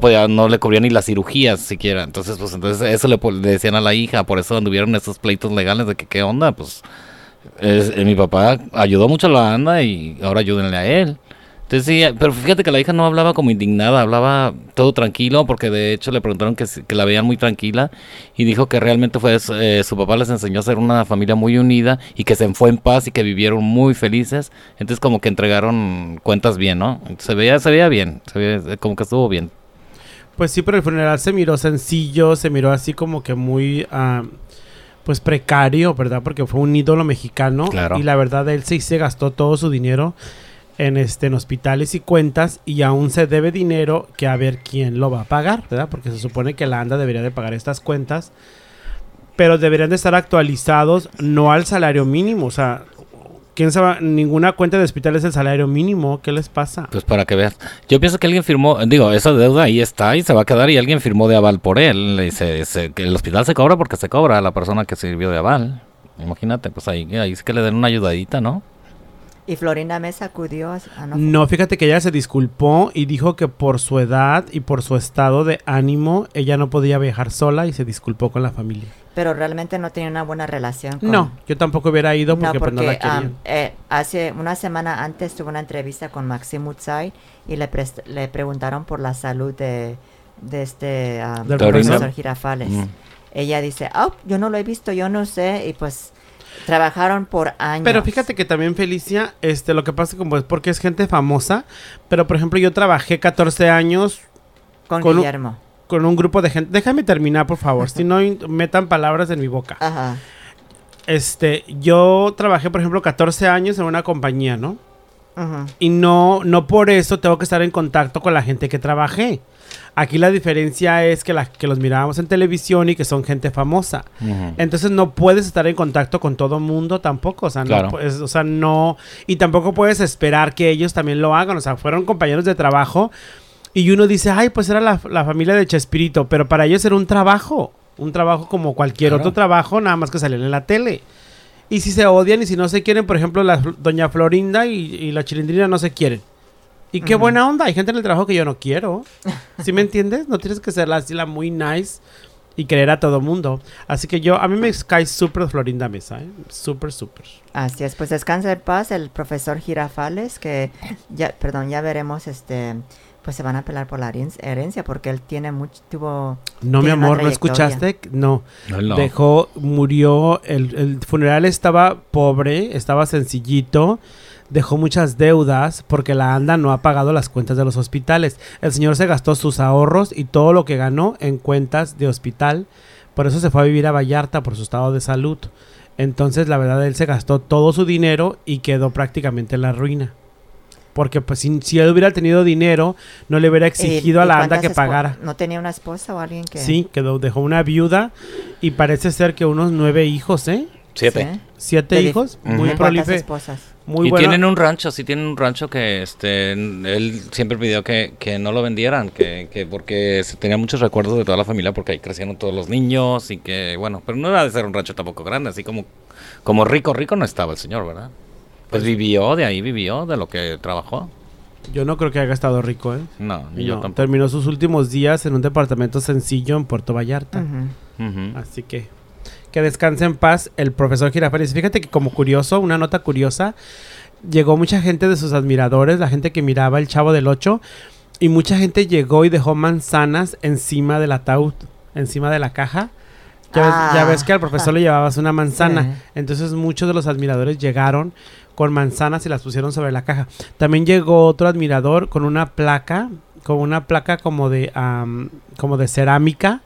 le cubría ni las cirugías siquiera. Entonces, pues, eso le decían a la hija. Por eso anduvieron estos pleitos legales de que qué onda. Pues, mi papá ayudó mucho a la ANDA y ahora ayúdenle a él. Entonces, sí, pero fíjate que la hija no hablaba como indignada. Hablaba todo tranquilo porque, de hecho, le preguntaron que la veían muy tranquila. Y dijo que realmente fue su papá les enseñó a ser una familia muy unida y que se fue en paz y que vivieron muy felices. Entonces, como que entregaron cuentas bien, ¿no? Se veía bien. Como que estuvo bien. Pues sí, pero el funeral se miró sencillo, se miró así como que muy, pues precario, ¿verdad? Porque fue un ídolo mexicano. Claro. Y la verdad, él sí se gastó todo su dinero en hospitales y cuentas, y aún se debe dinero que a ver quién lo va a pagar, ¿verdad? Porque se supone que la ANDA debería de pagar estas cuentas, pero deberían de estar actualizados, no al salario mínimo, o sea... ¿Quién sabe? Ninguna cuenta de hospital es el salario mínimo. ¿Qué les pasa? Pues para que veas. Yo pienso que alguien firmó... Digo, esa deuda ahí está y se va a quedar y alguien firmó de aval por él. Y el hospital se cobra porque se cobra a la persona que sirvió de aval. Imagínate, pues ahí sí que le den una ayudadita, ¿no? ¿Y Florinda Mesa acudió a no? No, fíjate que ella se disculpó y dijo que por su edad y por su estado de ánimo, ella no podía viajar sola y se disculpó con la familia. Pero realmente no tenía una buena relación con... No, yo tampoco hubiera ido porque no la quería. Hace una semana antes tuve una entrevista con Maxim Utzai y le preguntaron por la salud de este profesor Jirafales. Mm. Ella dice, yo no lo he visto, yo no sé, y pues... Trabajaron por años. Pero fíjate que también, Felicia, lo que pasa como es porque es gente famosa, pero por ejemplo yo trabajé 14 años con Guillermo. Con un grupo de gente. Déjame terminar, por favor, si no metan palabras en mi boca. Ajá. Yo trabajé, por ejemplo, 14 años en una compañía, ¿no? Uh-huh. Y no por eso tengo que estar en contacto con la gente que trabajé. Aquí la diferencia es que los mirábamos en televisión y que son gente famosa. Uh-huh. Entonces no puedes estar en contacto con todo mundo tampoco, o sea, claro. No, y tampoco puedes esperar que ellos también lo hagan, o sea, fueron compañeros de trabajo y uno dice, ay, pues era la familia de Chespirito, pero para ellos era un trabajo como cualquier claro. otro trabajo, nada más que salían en la tele. Y si se odian y si no se quieren, por ejemplo, la doña Florinda y la Chilindrina no se quieren. Y qué uh-huh. buena onda, hay gente en el trabajo que yo no quiero. ¿Sí me entiendes? No tienes que ser así la muy nice y querer a todo mundo. Así que a mí me cae súper Florinda Mesa, ¿eh? Súper, súper. Así es, pues descansa en paz el profesor Jirafales, que ya veremos, pues se van a pelear por la herencia porque él tuvo... No, mi amor, ¿no escuchaste? No. Murió, el funeral estaba pobre, estaba sencillito, dejó muchas deudas porque la ANDA no ha pagado las cuentas de los hospitales. El señor se gastó sus ahorros y todo lo que ganó en cuentas de hospital, por eso se fue a vivir a Vallarta por su estado de salud. Entonces, la verdad, él se gastó todo su dinero y quedó prácticamente en la ruina. Porque pues si él hubiera tenido dinero, no le hubiera exigido a la ANDA que pagara. ¿No tenía una esposa o alguien que...? Sí, dejó una viuda y parece ser que unos 9 hijos, ¿eh? 7. ¿Sí? 7 hijos, uh-huh. muy prolíferos. Muy y bueno. Tienen un rancho, sí tienen un rancho que él siempre pidió que no lo vendieran, que porque tenía muchos recuerdos de toda la familia porque ahí crecieron todos los niños y que, bueno, pero no era de ser un rancho tampoco grande, así como rico no estaba el señor, ¿verdad? Pues vivió, de lo que trabajó. Yo no creo que haya estado rico, ¿eh? No, yo tampoco. Terminó sus últimos días en un departamento sencillo en Puerto Vallarta. Uh-huh. Uh-huh. Así que descanse en paz el profesor Jirafales. Fíjate que como curioso, una nota curiosa, llegó mucha gente de sus admiradores, la gente que miraba el Chavo del Ocho, y mucha gente llegó y dejó manzanas encima del ataúd, encima de la caja. Ya ves que al profesor le llevabas una manzana, sí. Entonces muchos de los admiradores llegaron con manzanas y las pusieron sobre la caja. También llegó otro admirador con una placa como de cerámica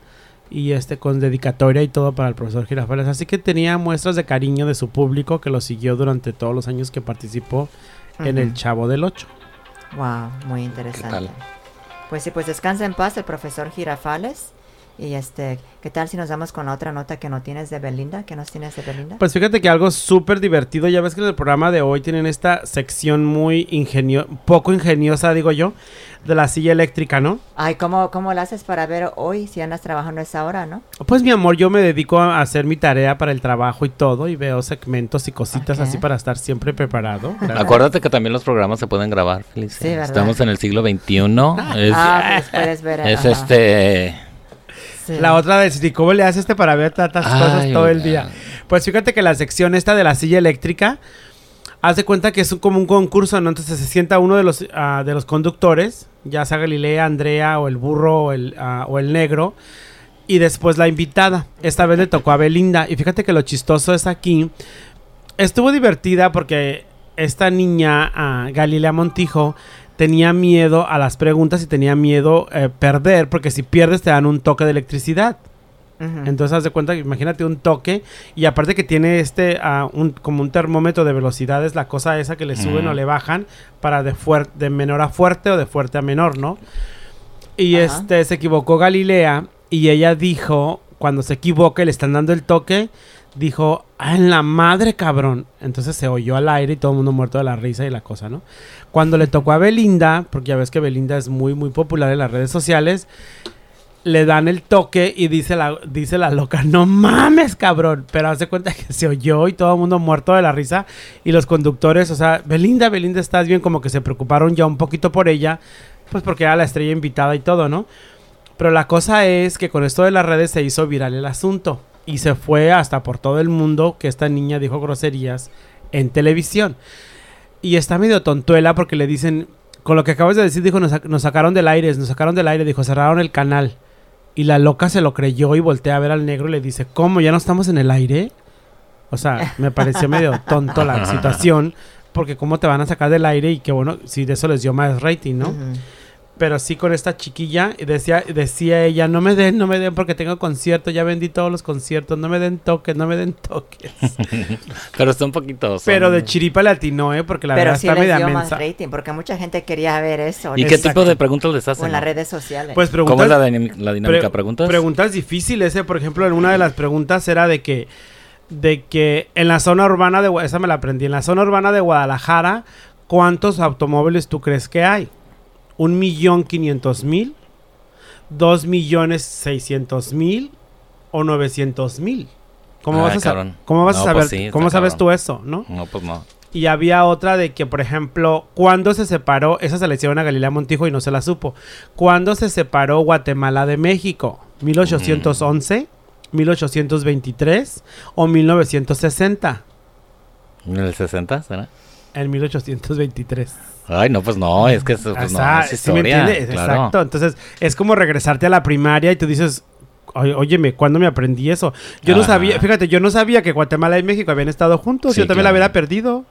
y con dedicatoria y todo para el profesor Jirafales. Así que tenía muestras de cariño de su público que lo siguió durante todos los años que participó uh-huh. en el Chavo del Ocho. Wow, muy interesante. ¿Qué tal? Pues sí, pues descansa en paz el profesor Jirafales. Y ¿qué tal si nos vamos con la otra nota que no tienes de Belinda? ¿Qué nos tienes de Belinda? Pues fíjate que algo súper divertido, ya ves que en el programa de hoy tienen esta sección muy poco ingeniosa, digo yo, de la silla eléctrica, ¿no? Ay, ¿cómo la haces para ver hoy si andas trabajando a esa hora, no? Pues mi amor, yo me dedico a hacer mi tarea para el trabajo y todo, y veo segmentos y cositas así para estar siempre preparado. Claro. Acuérdate que también los programas se pueden grabar, Felicia. Sí, ¿verdad? Estamos en el siglo XXI. Pues puedes ver. Es ajá. Sí. La otra de si cómo le haces para ver tantas cosas todo el día. Pues fíjate que la sección esta de la silla eléctrica hace cuenta que es como un concurso, ¿no? Entonces se sienta uno de los conductores, ya sea Galilea, Andrea o el burro o el negro, y después la invitada. Esta vez le tocó a Belinda. Y fíjate que lo chistoso es aquí. Estuvo divertida porque esta niña, Galilea Montijo, tenía miedo a las preguntas y tenía miedo perder, porque si pierdes te dan un toque de electricidad. Uh-huh. Entonces haz de cuenta, imagínate un toque, y aparte que tiene como un termómetro de velocidades, la cosa esa que le suben o le bajan para de menor a fuerte o de fuerte a menor, ¿no? Y uh-huh. Se equivocó Galilea y ella dijo, cuando se equivoca y le están dando el toque, dijo, en la madre, cabrón. Entonces se oyó al aire y todo el mundo muerto de la risa y la cosa, ¿no? Cuando le tocó a Belinda, porque ya ves que Belinda es muy, muy popular en las redes sociales, le dan el toque y dice la loca, no mames, cabrón. Pero hace cuenta que se oyó y todo el mundo muerto de la risa. Y los conductores, o sea, Belinda, ¿estás bien? Como que se preocuparon ya un poquito por ella, pues porque era la estrella invitada y todo, ¿no? Pero la cosa es que con esto de las redes se hizo viral el asunto. Y se fue hasta por todo el mundo que esta niña dijo groserías en televisión. Y está medio tontuela porque le dicen, con lo que acabas de decir, dijo, nos sacaron del aire, dijo, cerraron el canal. Y la loca se lo creyó y voltea a ver al negro y le dice, ¿cómo? ¿Ya no estamos en el aire? O sea, me pareció medio tonto la situación, porque cómo te van a sacar del aire y que bueno, si de eso les dio más rating, ¿no? Uh-huh. Pero sí con esta chiquilla, decía ella, no me den porque tengo conciertos, ya vendí todos los conciertos, no me den toques. Pero está un poquito... Pero de chiripa le atinó, porque la verdad sí está media mensa. Pero sí les dio más rating, porque mucha gente quería ver eso. ¿Y qué tipo de preguntas les hacen? O en las redes sociales. Pues preguntas... ¿Cómo es la dinámica de preguntas? Preguntas difíciles, Por ejemplo, en una de las preguntas era de que en la zona urbana de... Esa me la aprendí. En la zona urbana de Guadalajara, ¿cuántos automóviles tú crees que hay? 1,500,000, 2,600,000 o 900,000. ¿Cómo vas a saber? Pues sí, ¿cómo sabes tú eso, no? No, pues no. Y había otra de que, por ejemplo, ¿cuándo se separó? Esa se la hicieron a Galilea Montijo y no se la supo. ¿Cuándo se separó Guatemala de México? ¿1811, 1823 o 1960? ¿En el 60 será? En 1823. Ay, no, pues no, es que eso, pues no es historia. ¿Sí me entiendes? Claro. Exacto, entonces es como regresarte a la primaria y tú dices, óyeme, ¿cuándo me aprendí eso? Yo no sabía que Guatemala y México habían estado juntos, sí, yo también la hubiera perdido.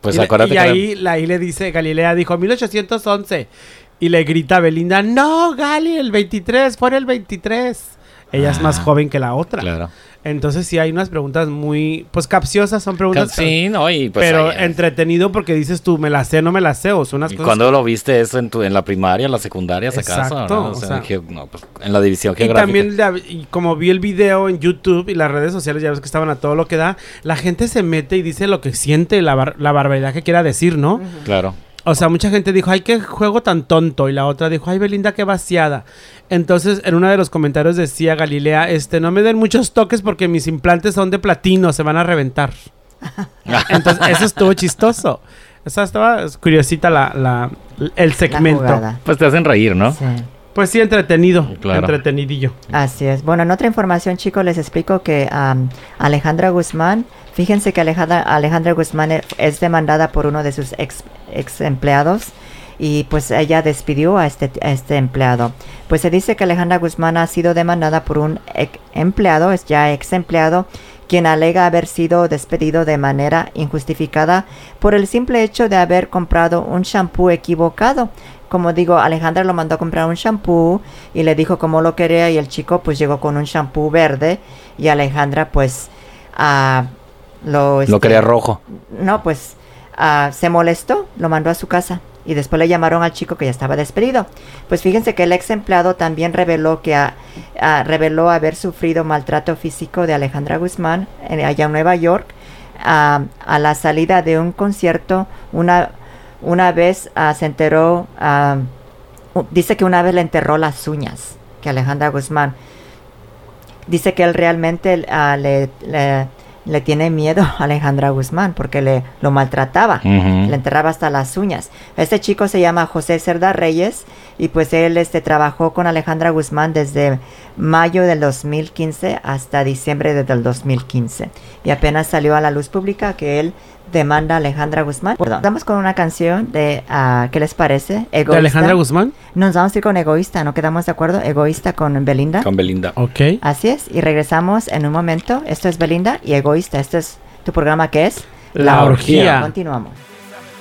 Pues acuérdate. Y ahí le dice, Galilea dijo, 1811, y le grita a Belinda, no, Gali, el 23, fuera el 23. Ella es más joven que la otra. Claro. Entonces sí hay unas preguntas muy... Pues capciosas, son preguntas... Sí, no, y pues... Pero entretenido porque dices tú, me la sé, no me la sé, o son unas cosas... ¿Cuándo lo viste eso en la primaria, en la secundaria, si acaso? Exacto, ¿no? En la división geográfica. Y también, como vi el video en YouTube y las redes sociales, ya ves que estaban a todo lo que da, la gente se mete y dice lo que siente, la barbaridad que quiera decir, ¿no? Uh-huh. Claro. O sea, mucha gente dijo, ay, qué juego tan tonto. Y la otra dijo, ay, Belinda, qué vaciada. Entonces, en uno de los comentarios decía Galilea, no me den muchos toques porque mis implantes son de platino, se van a reventar. Entonces, eso estuvo chistoso. O sea, estaba curiosita el segmento. Pues te hacen reír, ¿no? Sí. Pues sí, entretenido, claro. Entretenidillo. Así es. Bueno, en otra información, chicos, les explico que Alejandra Guzmán, fíjense que Alejandra Guzmán es demandada por uno de sus ex empleados y pues ella despidió a este empleado. Pues se dice que Alejandra Guzmán ha sido demandada por un ex empleado, quien alega haber sido despedido de manera injustificada por el simple hecho de haber comprado un shampoo equivocado. Como digo, Alejandra lo mandó a comprar un shampoo y le dijo cómo lo quería y el chico pues llegó con un shampoo verde y Alejandra pues lo quería rojo. No, pues se molestó, lo mandó a su casa y después le llamaron al chico que ya estaba despedido. Pues fíjense que el ex empleado también reveló que reveló haber sufrido maltrato físico de Alejandra Guzmán allá en Nueva York a la salida de un concierto. Una vez se enteró, dice que una vez le enterró las uñas, que Alejandra Guzmán. Dice que él realmente le tiene miedo a Alejandra Guzmán porque lo maltrataba, uh-huh. Le enterraba hasta las uñas. Este chico se llama José Cerda Reyes y pues él trabajó con Alejandra Guzmán desde mayo del 2015 hasta diciembre del 2015. Y apenas salió a la luz pública que él demanda a Alejandra Guzmán. Vamos con una canción de, ¿qué les parece? Egoísta. ¿De Alejandra Guzmán? Nos vamos a ir con Egoísta, ¿no quedamos de acuerdo? Egoísta con Belinda. Con Belinda. Ok. Así es, y regresamos en un momento. Esto es Belinda y Egoísta. Este es tu programa que es... La Orgia. Continuamos.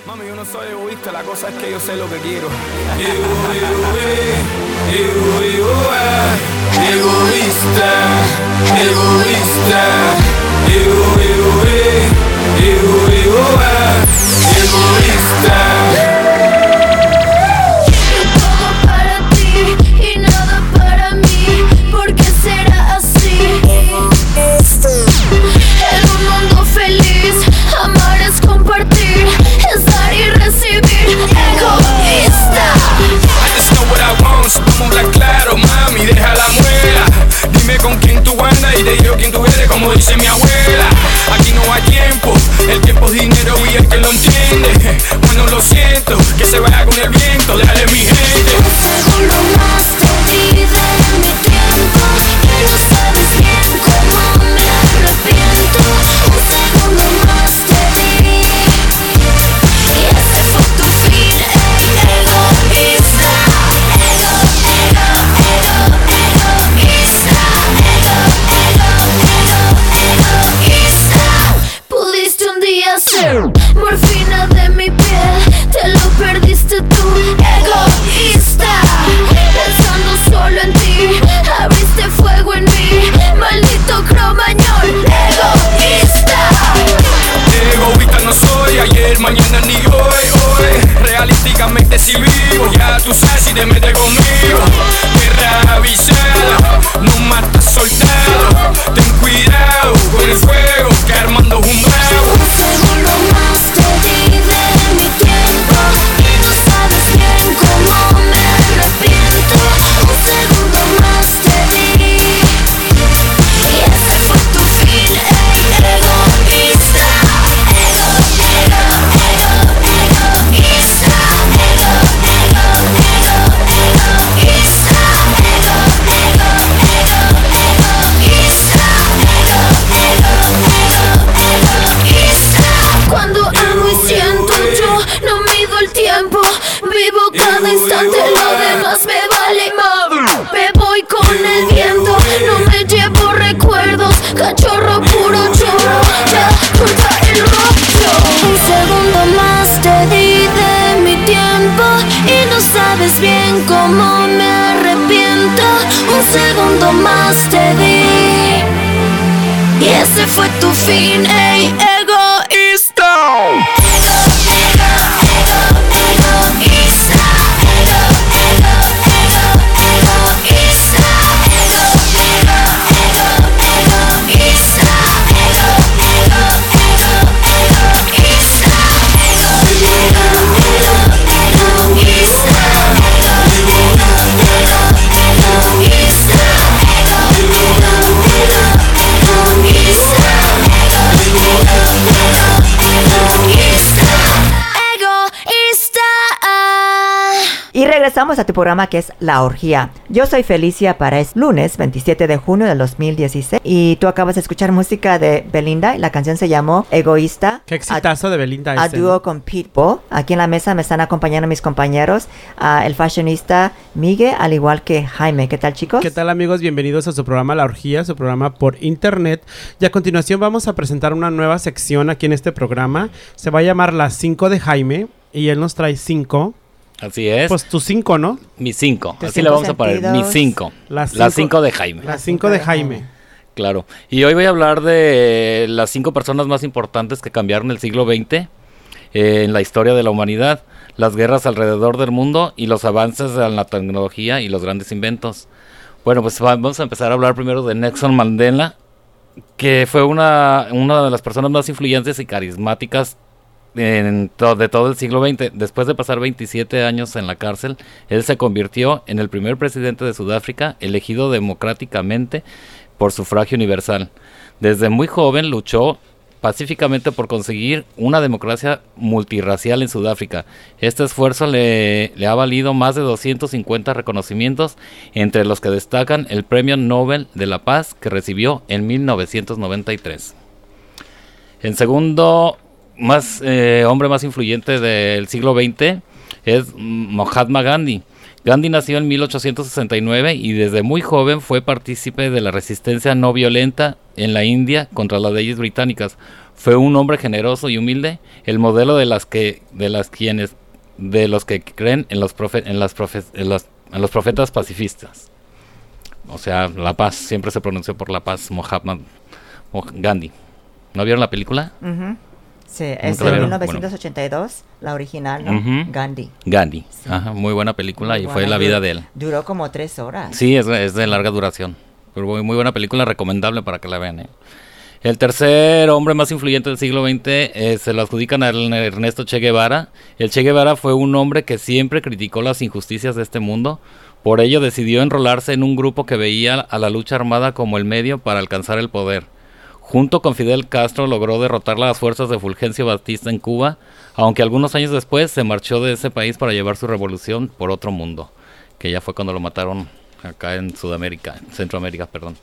Mami, yo no soy egoísta, la cosa es que yo sé lo que quiero. Egoísta. Egoísta. I just know what I want, so como un black claro, mami, déjala. mujeres y de yo quien tú eres, como dice mi abuela. Aquí no hay tiempo, el tiempo es dinero y el que lo entiende. Bueno, lo siento, que se vaya con el viento, déjale mi gente. Un segundo más te olvidé de mi tiempo y no sabes bien cómo me arrepiento. Un segundo más te di y ese fue tu fin, el egoísta. Pudiste un día ser morfina de mi piel, te lo perdiste tú, egoísta. Pensando solo en ti, abriste fuego en mí, maldito cromañón, egoísta. Egoísta no soy, ayer, mañana ni hoy, hoy. Realísticamente si vivo, ya tú sabes si te metes conmigo. Guerra avisada, no matas soldado, ten cuidado con el fuego que armando es un bravo. Un segundo más te di de mi tiempo y no sabes bien cómo me arrepiento. Un segundo más te di y ese fue tu fin, el egoísta. Instante, lo demás me vale más. Me voy con el viento, no me llevo recuerdos. Cachorro puro chorro, ya corta el rollo. Un segundo más te di de mi tiempo y no sabes bien cómo me arrepiento. Un segundo más te di y ese fue tu fin, ey, egoísta. Y regresamos a tu programa que es La Orgia. Yo soy Felicia para este lunes 27 de junio del 2016 y tú acabas de escuchar música de Belinda. La canción se llamó Egoísta. Qué exitazo de Belinda. A dúo con Pitbull. Aquí en la mesa me están acompañando mis compañeros, el fashionista Miguel, al igual que Jaime. ¿Qué tal, chicos? ¿Qué tal, amigos? Bienvenidos a su programa La Orgia, su programa por internet. Y a continuación vamos a presentar una nueva sección aquí en este programa. Se va a llamar Las 5 de Jaime y él nos trae 5. Así es. Pues tus 5, ¿no? Mis 5. Así le vamos a poner. Mis 5. Las 5 de Jaime. Las 5 de Jaime. Claro. Y hoy voy a hablar de las 5 personas más importantes que cambiaron el siglo XX en la historia de la humanidad, las guerras alrededor del mundo y los avances en la tecnología y los grandes inventos. Bueno, pues vamos a empezar a hablar primero de Nelson Mandela, que fue una de las personas más influyentes y carismáticas de todo el siglo XX. Después de pasar 27 años en la cárcel, él se convirtió en el primer presidente de Sudáfrica elegido democráticamente por sufragio universal. Desde muy joven luchó pacíficamente por conseguir una democracia multirracial en Sudáfrica. Este esfuerzo le ha valido más de 250 reconocimientos, entre los que destacan el Premio Nobel de la Paz que recibió en 1993. En segundo hombre más influyente del siglo XX es Mahatma Gandhi. Gandhi nació en 1869 y desde muy joven fue partícipe de la resistencia no violenta en la India contra las leyes británicas. Fue un hombre generoso y humilde, el modelo de los que creen en los profetas pacifistas. O sea, la paz, siempre se pronunció por la paz Mahatma Gandhi. ¿No vieron la película? Uh-huh. Sí, es de 1982, la original, ¿no? Uh-huh. Gandhi. Sí. Ajá, muy buena película y fue la vida de él. Duró como 3 horas. Sí, es de larga duración. Pero muy buena película, recomendable para que la vean, ¿eh? El tercer hombre más influyente del siglo XX se lo adjudican a Ernesto Che Guevara. El Che Guevara fue un hombre que siempre criticó las injusticias de este mundo. Por ello decidió enrolarse en un grupo que veía a la lucha armada como el medio para alcanzar el poder. Junto con Fidel Castro logró derrotar las fuerzas de Fulgencio Batista en Cuba, aunque algunos años después se marchó de ese país para llevar su revolución por otro mundo, que ya fue cuando lo mataron acá en Sudamérica, Centroamérica, perdón.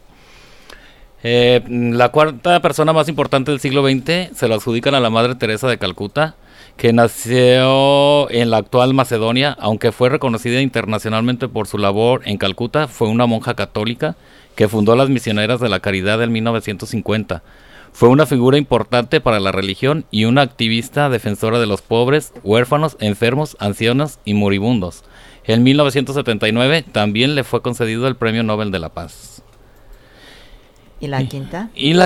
La cuarta persona más importante del siglo XX se lo adjudican a la Madre Teresa de Calcuta, que nació en la actual Macedonia, aunque fue reconocida internacionalmente por su labor en Calcuta. Fue una monja católica que fundó las Misioneras de la Caridad en 1950. Fue una figura importante para la religión y una activista defensora de los pobres, huérfanos, enfermos, ancianos y moribundos. En 1979 también le fue concedido el Premio Nobel de la Paz. ¿Y la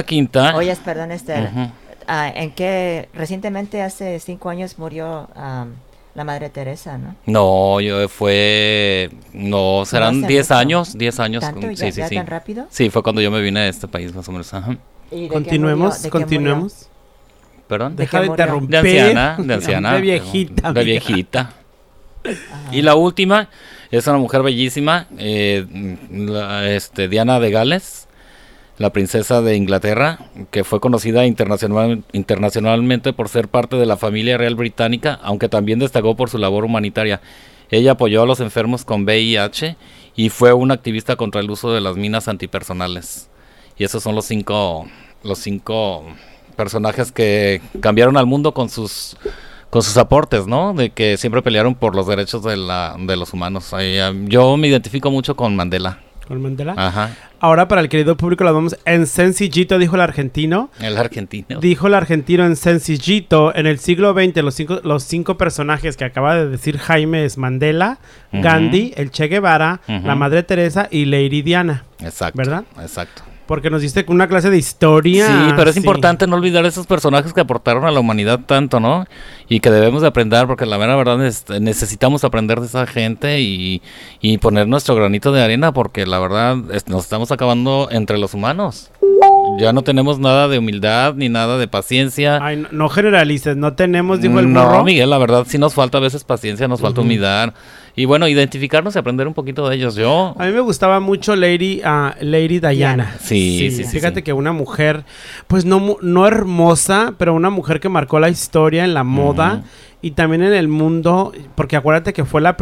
quinta? Oye, perdón, Esther. Uh-huh. ¿En qué? Recientemente, hace 5 años, murió la Madre Teresa, ¿no? Serán 10 años. ¿Tanto? ¿Ya tan rápido? Sí, fue cuando yo me vine a este país, más o menos. Ajá. Continuemos. ¿Perdón? Deja de interrumpir. De anciana. De viejita. Y la última es una mujer bellísima, Diana de Gales, la princesa de Inglaterra, que fue conocida internacionalmente por ser parte de la familia real británica, aunque también destacó por su labor humanitaria. Ella apoyó a los enfermos con VIH y fue una activista contra el uso de las minas antipersonales. Y esos son los cinco personajes que cambiaron al mundo con sus aportes, ¿no? De que siempre pelearon por los derechos de los humanos. Yo me identifico mucho con Mandela. ¿Con Mandela? Ajá. Ahora, para el querido público, lo vamos en sencillito, dijo el argentino. En el siglo XX, los cinco personajes que acaba de decir Jaime es Mandela, uh-huh, Gandhi, el Che Guevara, uh-huh, la Madre Teresa y Lady Diana. Exacto. ¿Verdad? Exacto. Porque nos diste una clase de historia. Sí, pero es importante no olvidar esos personajes que aportaron a la humanidad tanto, ¿no? Y que debemos de aprender, porque la mera verdad necesitamos aprender de esa gente y poner nuestro granito de arena, porque la verdad nos estamos acabando entre los humanos. Ya no tenemos nada de humildad ni nada de paciencia. Ay, no generalices, no tenemos, dijo el burro. No, Miguel, la verdad sí nos falta a veces paciencia, nos falta humildad. Y bueno, identificarnos y aprender un poquito de ellos. A mí me gustaba mucho Lady Diana. Sí. Fíjate que una mujer, pues no hermosa, pero una mujer que marcó la historia en la moda y también en el mundo, porque acuérdate que fue el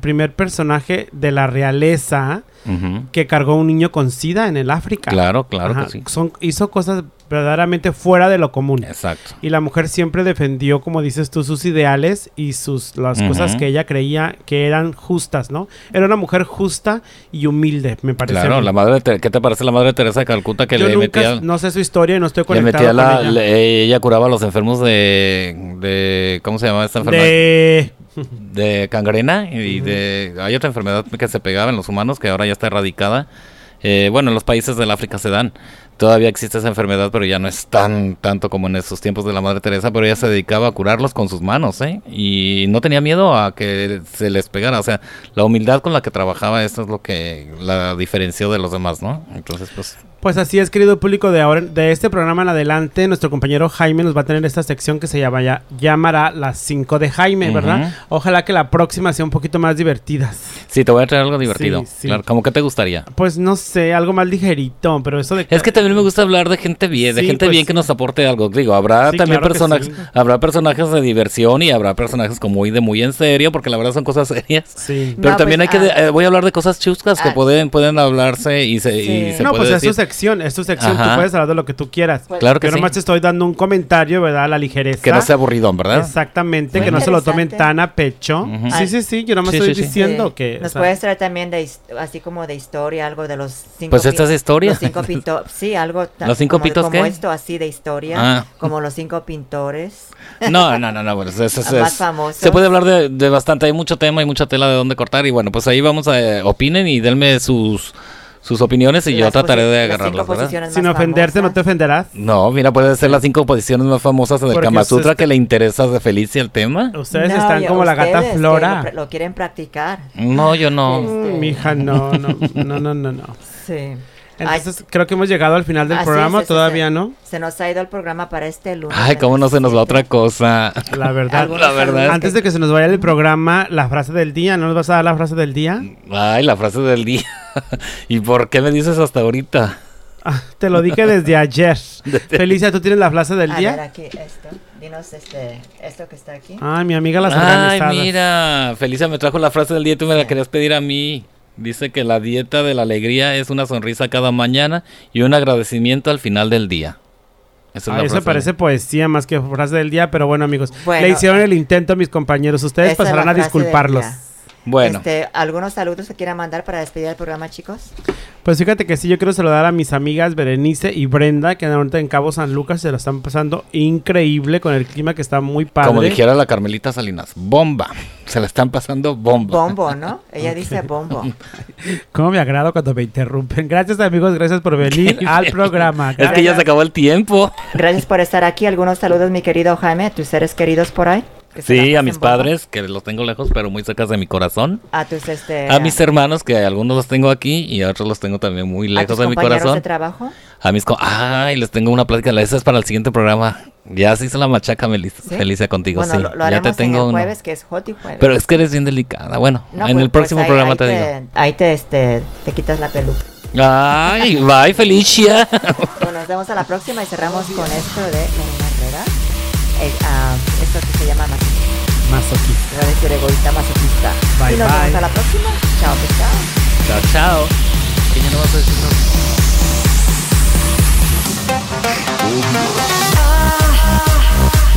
primer personaje de la realeza que cargó un niño con SIDA en el África. Claro que sí. Hizo cosas verdaderamente fuera de lo común. Exacto. Y la mujer siempre defendió, como dices tú, sus ideales y las cosas que ella creía que eran justas, ¿no? Era una mujer justa y humilde, me parece. Claro, ¿qué te parece la Madre Teresa de Calcuta? Que yo le nunca metía... No sé su historia y no estoy conectado con ella. Ella curaba a los enfermos de ¿cómo se llama esta enfermedad? De cangrena y de... Hay otra enfermedad que se pegaba en los humanos que ahora ya está erradicada. En los países del África se dan. Todavía existe esa enfermedad, pero ya no es tanto como en esos tiempos de la Madre Teresa, pero ella se dedicaba a curarlos con sus manos, y no tenía miedo a que se les pegara. O sea, la humildad con la que trabajaba, eso es lo que la diferenció de los demás, ¿no? Entonces, pues así es, querido público, de este programa en adelante, nuestro compañero Jaime nos va a tener esta sección que se llamará Las 5 de Jaime, ¿verdad? Ojalá que la próxima sea un poquito más divertida. Sí, te voy a traer algo divertido. Sí. Claro, ¿cómo que te gustaría? Pues no sé, algo más ligerito, pero eso de... Es que también me gusta hablar de gente bien, que nos aporte algo. Digo, habrá también personajes, habrá personajes de diversión y habrá personajes como muy en serio, porque la verdad son cosas serias. Sí. Pero también voy a hablar de cosas chuscas que pueden hablarse y se puede decir. Es tu sección, tú puedes hablar de lo que tú quieras. Claro que sí. Yo nomás te estoy dando un comentario, ¿verdad? A la ligereza. Que no sea aburridón, ¿verdad? Exactamente, que no se lo tomen tan a pecho. Uh-huh. Sí, yo nomás estoy diciendo que... Nos puedes traer también, así como de historia, algo de los 5... Pues estas historias. Los 5 pintores, sí, algo... ¿Los 5 pitos qué? Como esto, así de historia, como los 5 pintores. No, bueno, eso es... Más famoso. Se puede hablar de bastante, hay mucho tema, hay mucha tela de dónde cortar, y bueno, pues ahí vamos a... Opinen y denme sus opiniones y yo trataré de agarrarlas, ¿verdad? Sin ofenderte, ¿no te ofenderás? No, mira, puede ser las 5 posiciones más famosas del Kama Sutra que le interesa a Felicia el tema. Ustedes están como la gata Flora. Lo quieren practicar. No, yo no. Mija, no. Sí. Entonces creo que hemos llegado al final del programa, todavía no. Se nos ha ido el programa para este lunes. Ay, cómo no se nos va otra cosa. La verdad, la verdad. Antes de que se nos vaya el programa, la frase del día, ¿no nos vas a dar la frase del día? Ay, la frase del día. ¿Y por qué me dices hasta ahorita? Ah, te lo dije desde ayer. Felicia, ¿tú tienes la frase del día? A ver, aquí, esto. Dinos esto que está aquí. Ay, mi amiga las organizadas. Ay, mira, Felicia me trajo la frase del día y tú me la querías pedir a mí. Dice que la dieta de la alegría es una sonrisa cada mañana y un agradecimiento al final del día. Eso parece poesía más que frase del día, pero bueno, amigos. Bueno, le hicieron el intento a mis compañeros. Ustedes pasarán a disculparlos. Bueno. ¿Algunos saludos que quieran mandar para despedir el programa, chicos? Pues fíjate que sí, yo quiero saludar a mis amigas Berenice y Brenda, que ahorita en Cabo San Lucas se lo están pasando increíble con el clima que está muy padre. Como dijera la Carmelita Salinas, bomba. Se la están pasando bomba. Bombo, ¿no? Ella dice bombo. Cómo me agrado cuando me interrumpen. Gracias, amigos, gracias por venir al programa. Gracias. Es que ya se acabó el tiempo. Gracias por estar aquí. Algunos saludos, mi querido Jaime, a tus seres queridos por ahí. Sí, a mis padres, que los tengo lejos, pero muy cerca de mi corazón. A tus a mis hermanos, que algunos los tengo aquí y a otros los tengo también muy lejos de mi corazón. ¿A tus compañeros de trabajo? A mis les tengo una plática, esa es para el siguiente programa. Ya se hizo la machaca, Felicia, contigo. Bueno, sí, lo haremos ya te tengo en el jueves, que es hot y jueves. Pero es que eres bien delicada. Bueno, no, en el próximo programa te digo. Ahí te quitas la peluca. Ay, bye, Felicia. Bueno, nos vemos a la próxima y cerramos con esto de... esto que se llama masoquista. No es egoísta, masoquista. Bye, y nos vemos a la próxima. Chao, chao. Chao, chao. Que ya no vas a decir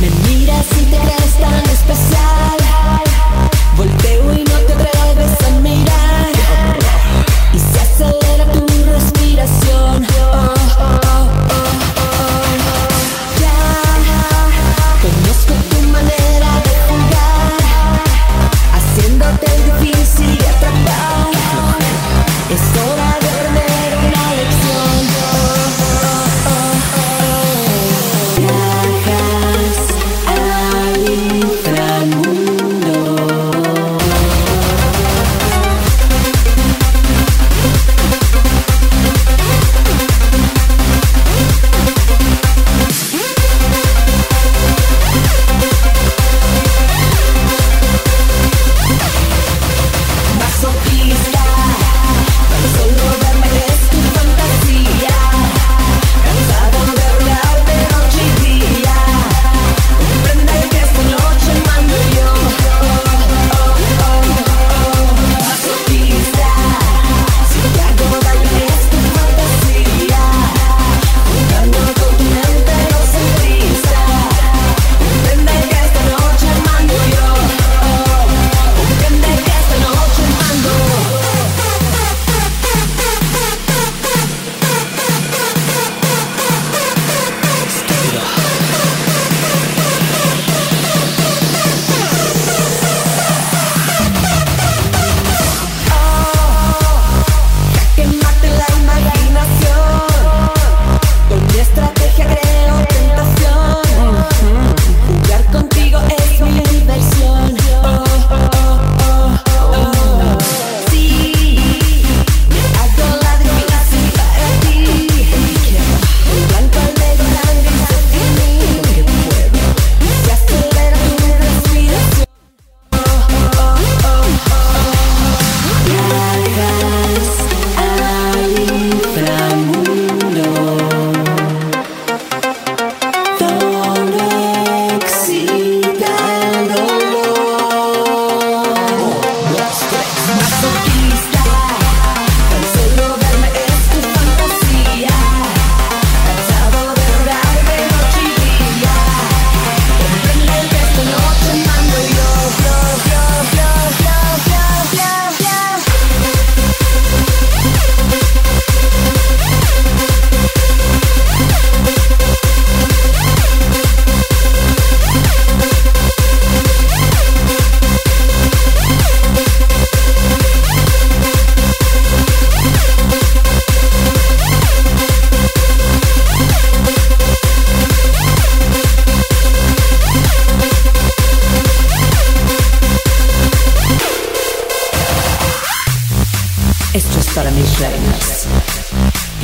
no. Me miras y te crees tan especial. Volteo y no te atreves a mirar. Y se acelera tu respiración.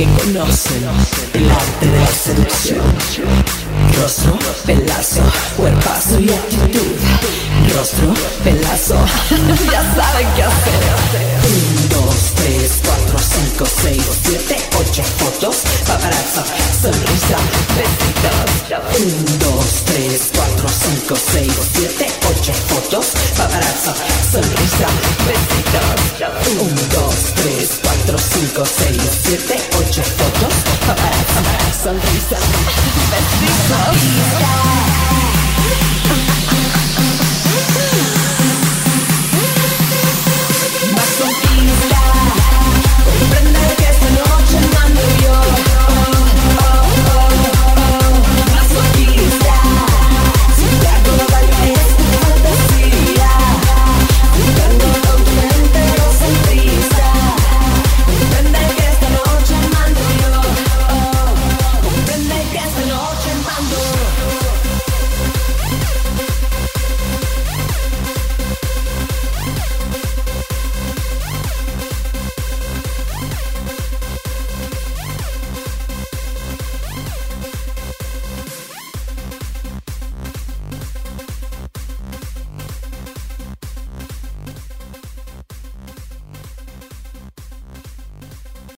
que conocen el arte de la seducción. Rostro, pelazo, cuerpazo y actitud. Rostro, pelazo, ya saben qué hacer. 1, 2, 3, 4, 5, 6, 7, 8 fotos, paparazzo, sonrisa, besitos. 1, 2, 3, 4, 5, 6, 7, 8 fotos, paparazzo, sonrisa, besitos. 1, 2, 3, 4, 5, 6, 7, 8 fotos, paparazzo, sonrisa.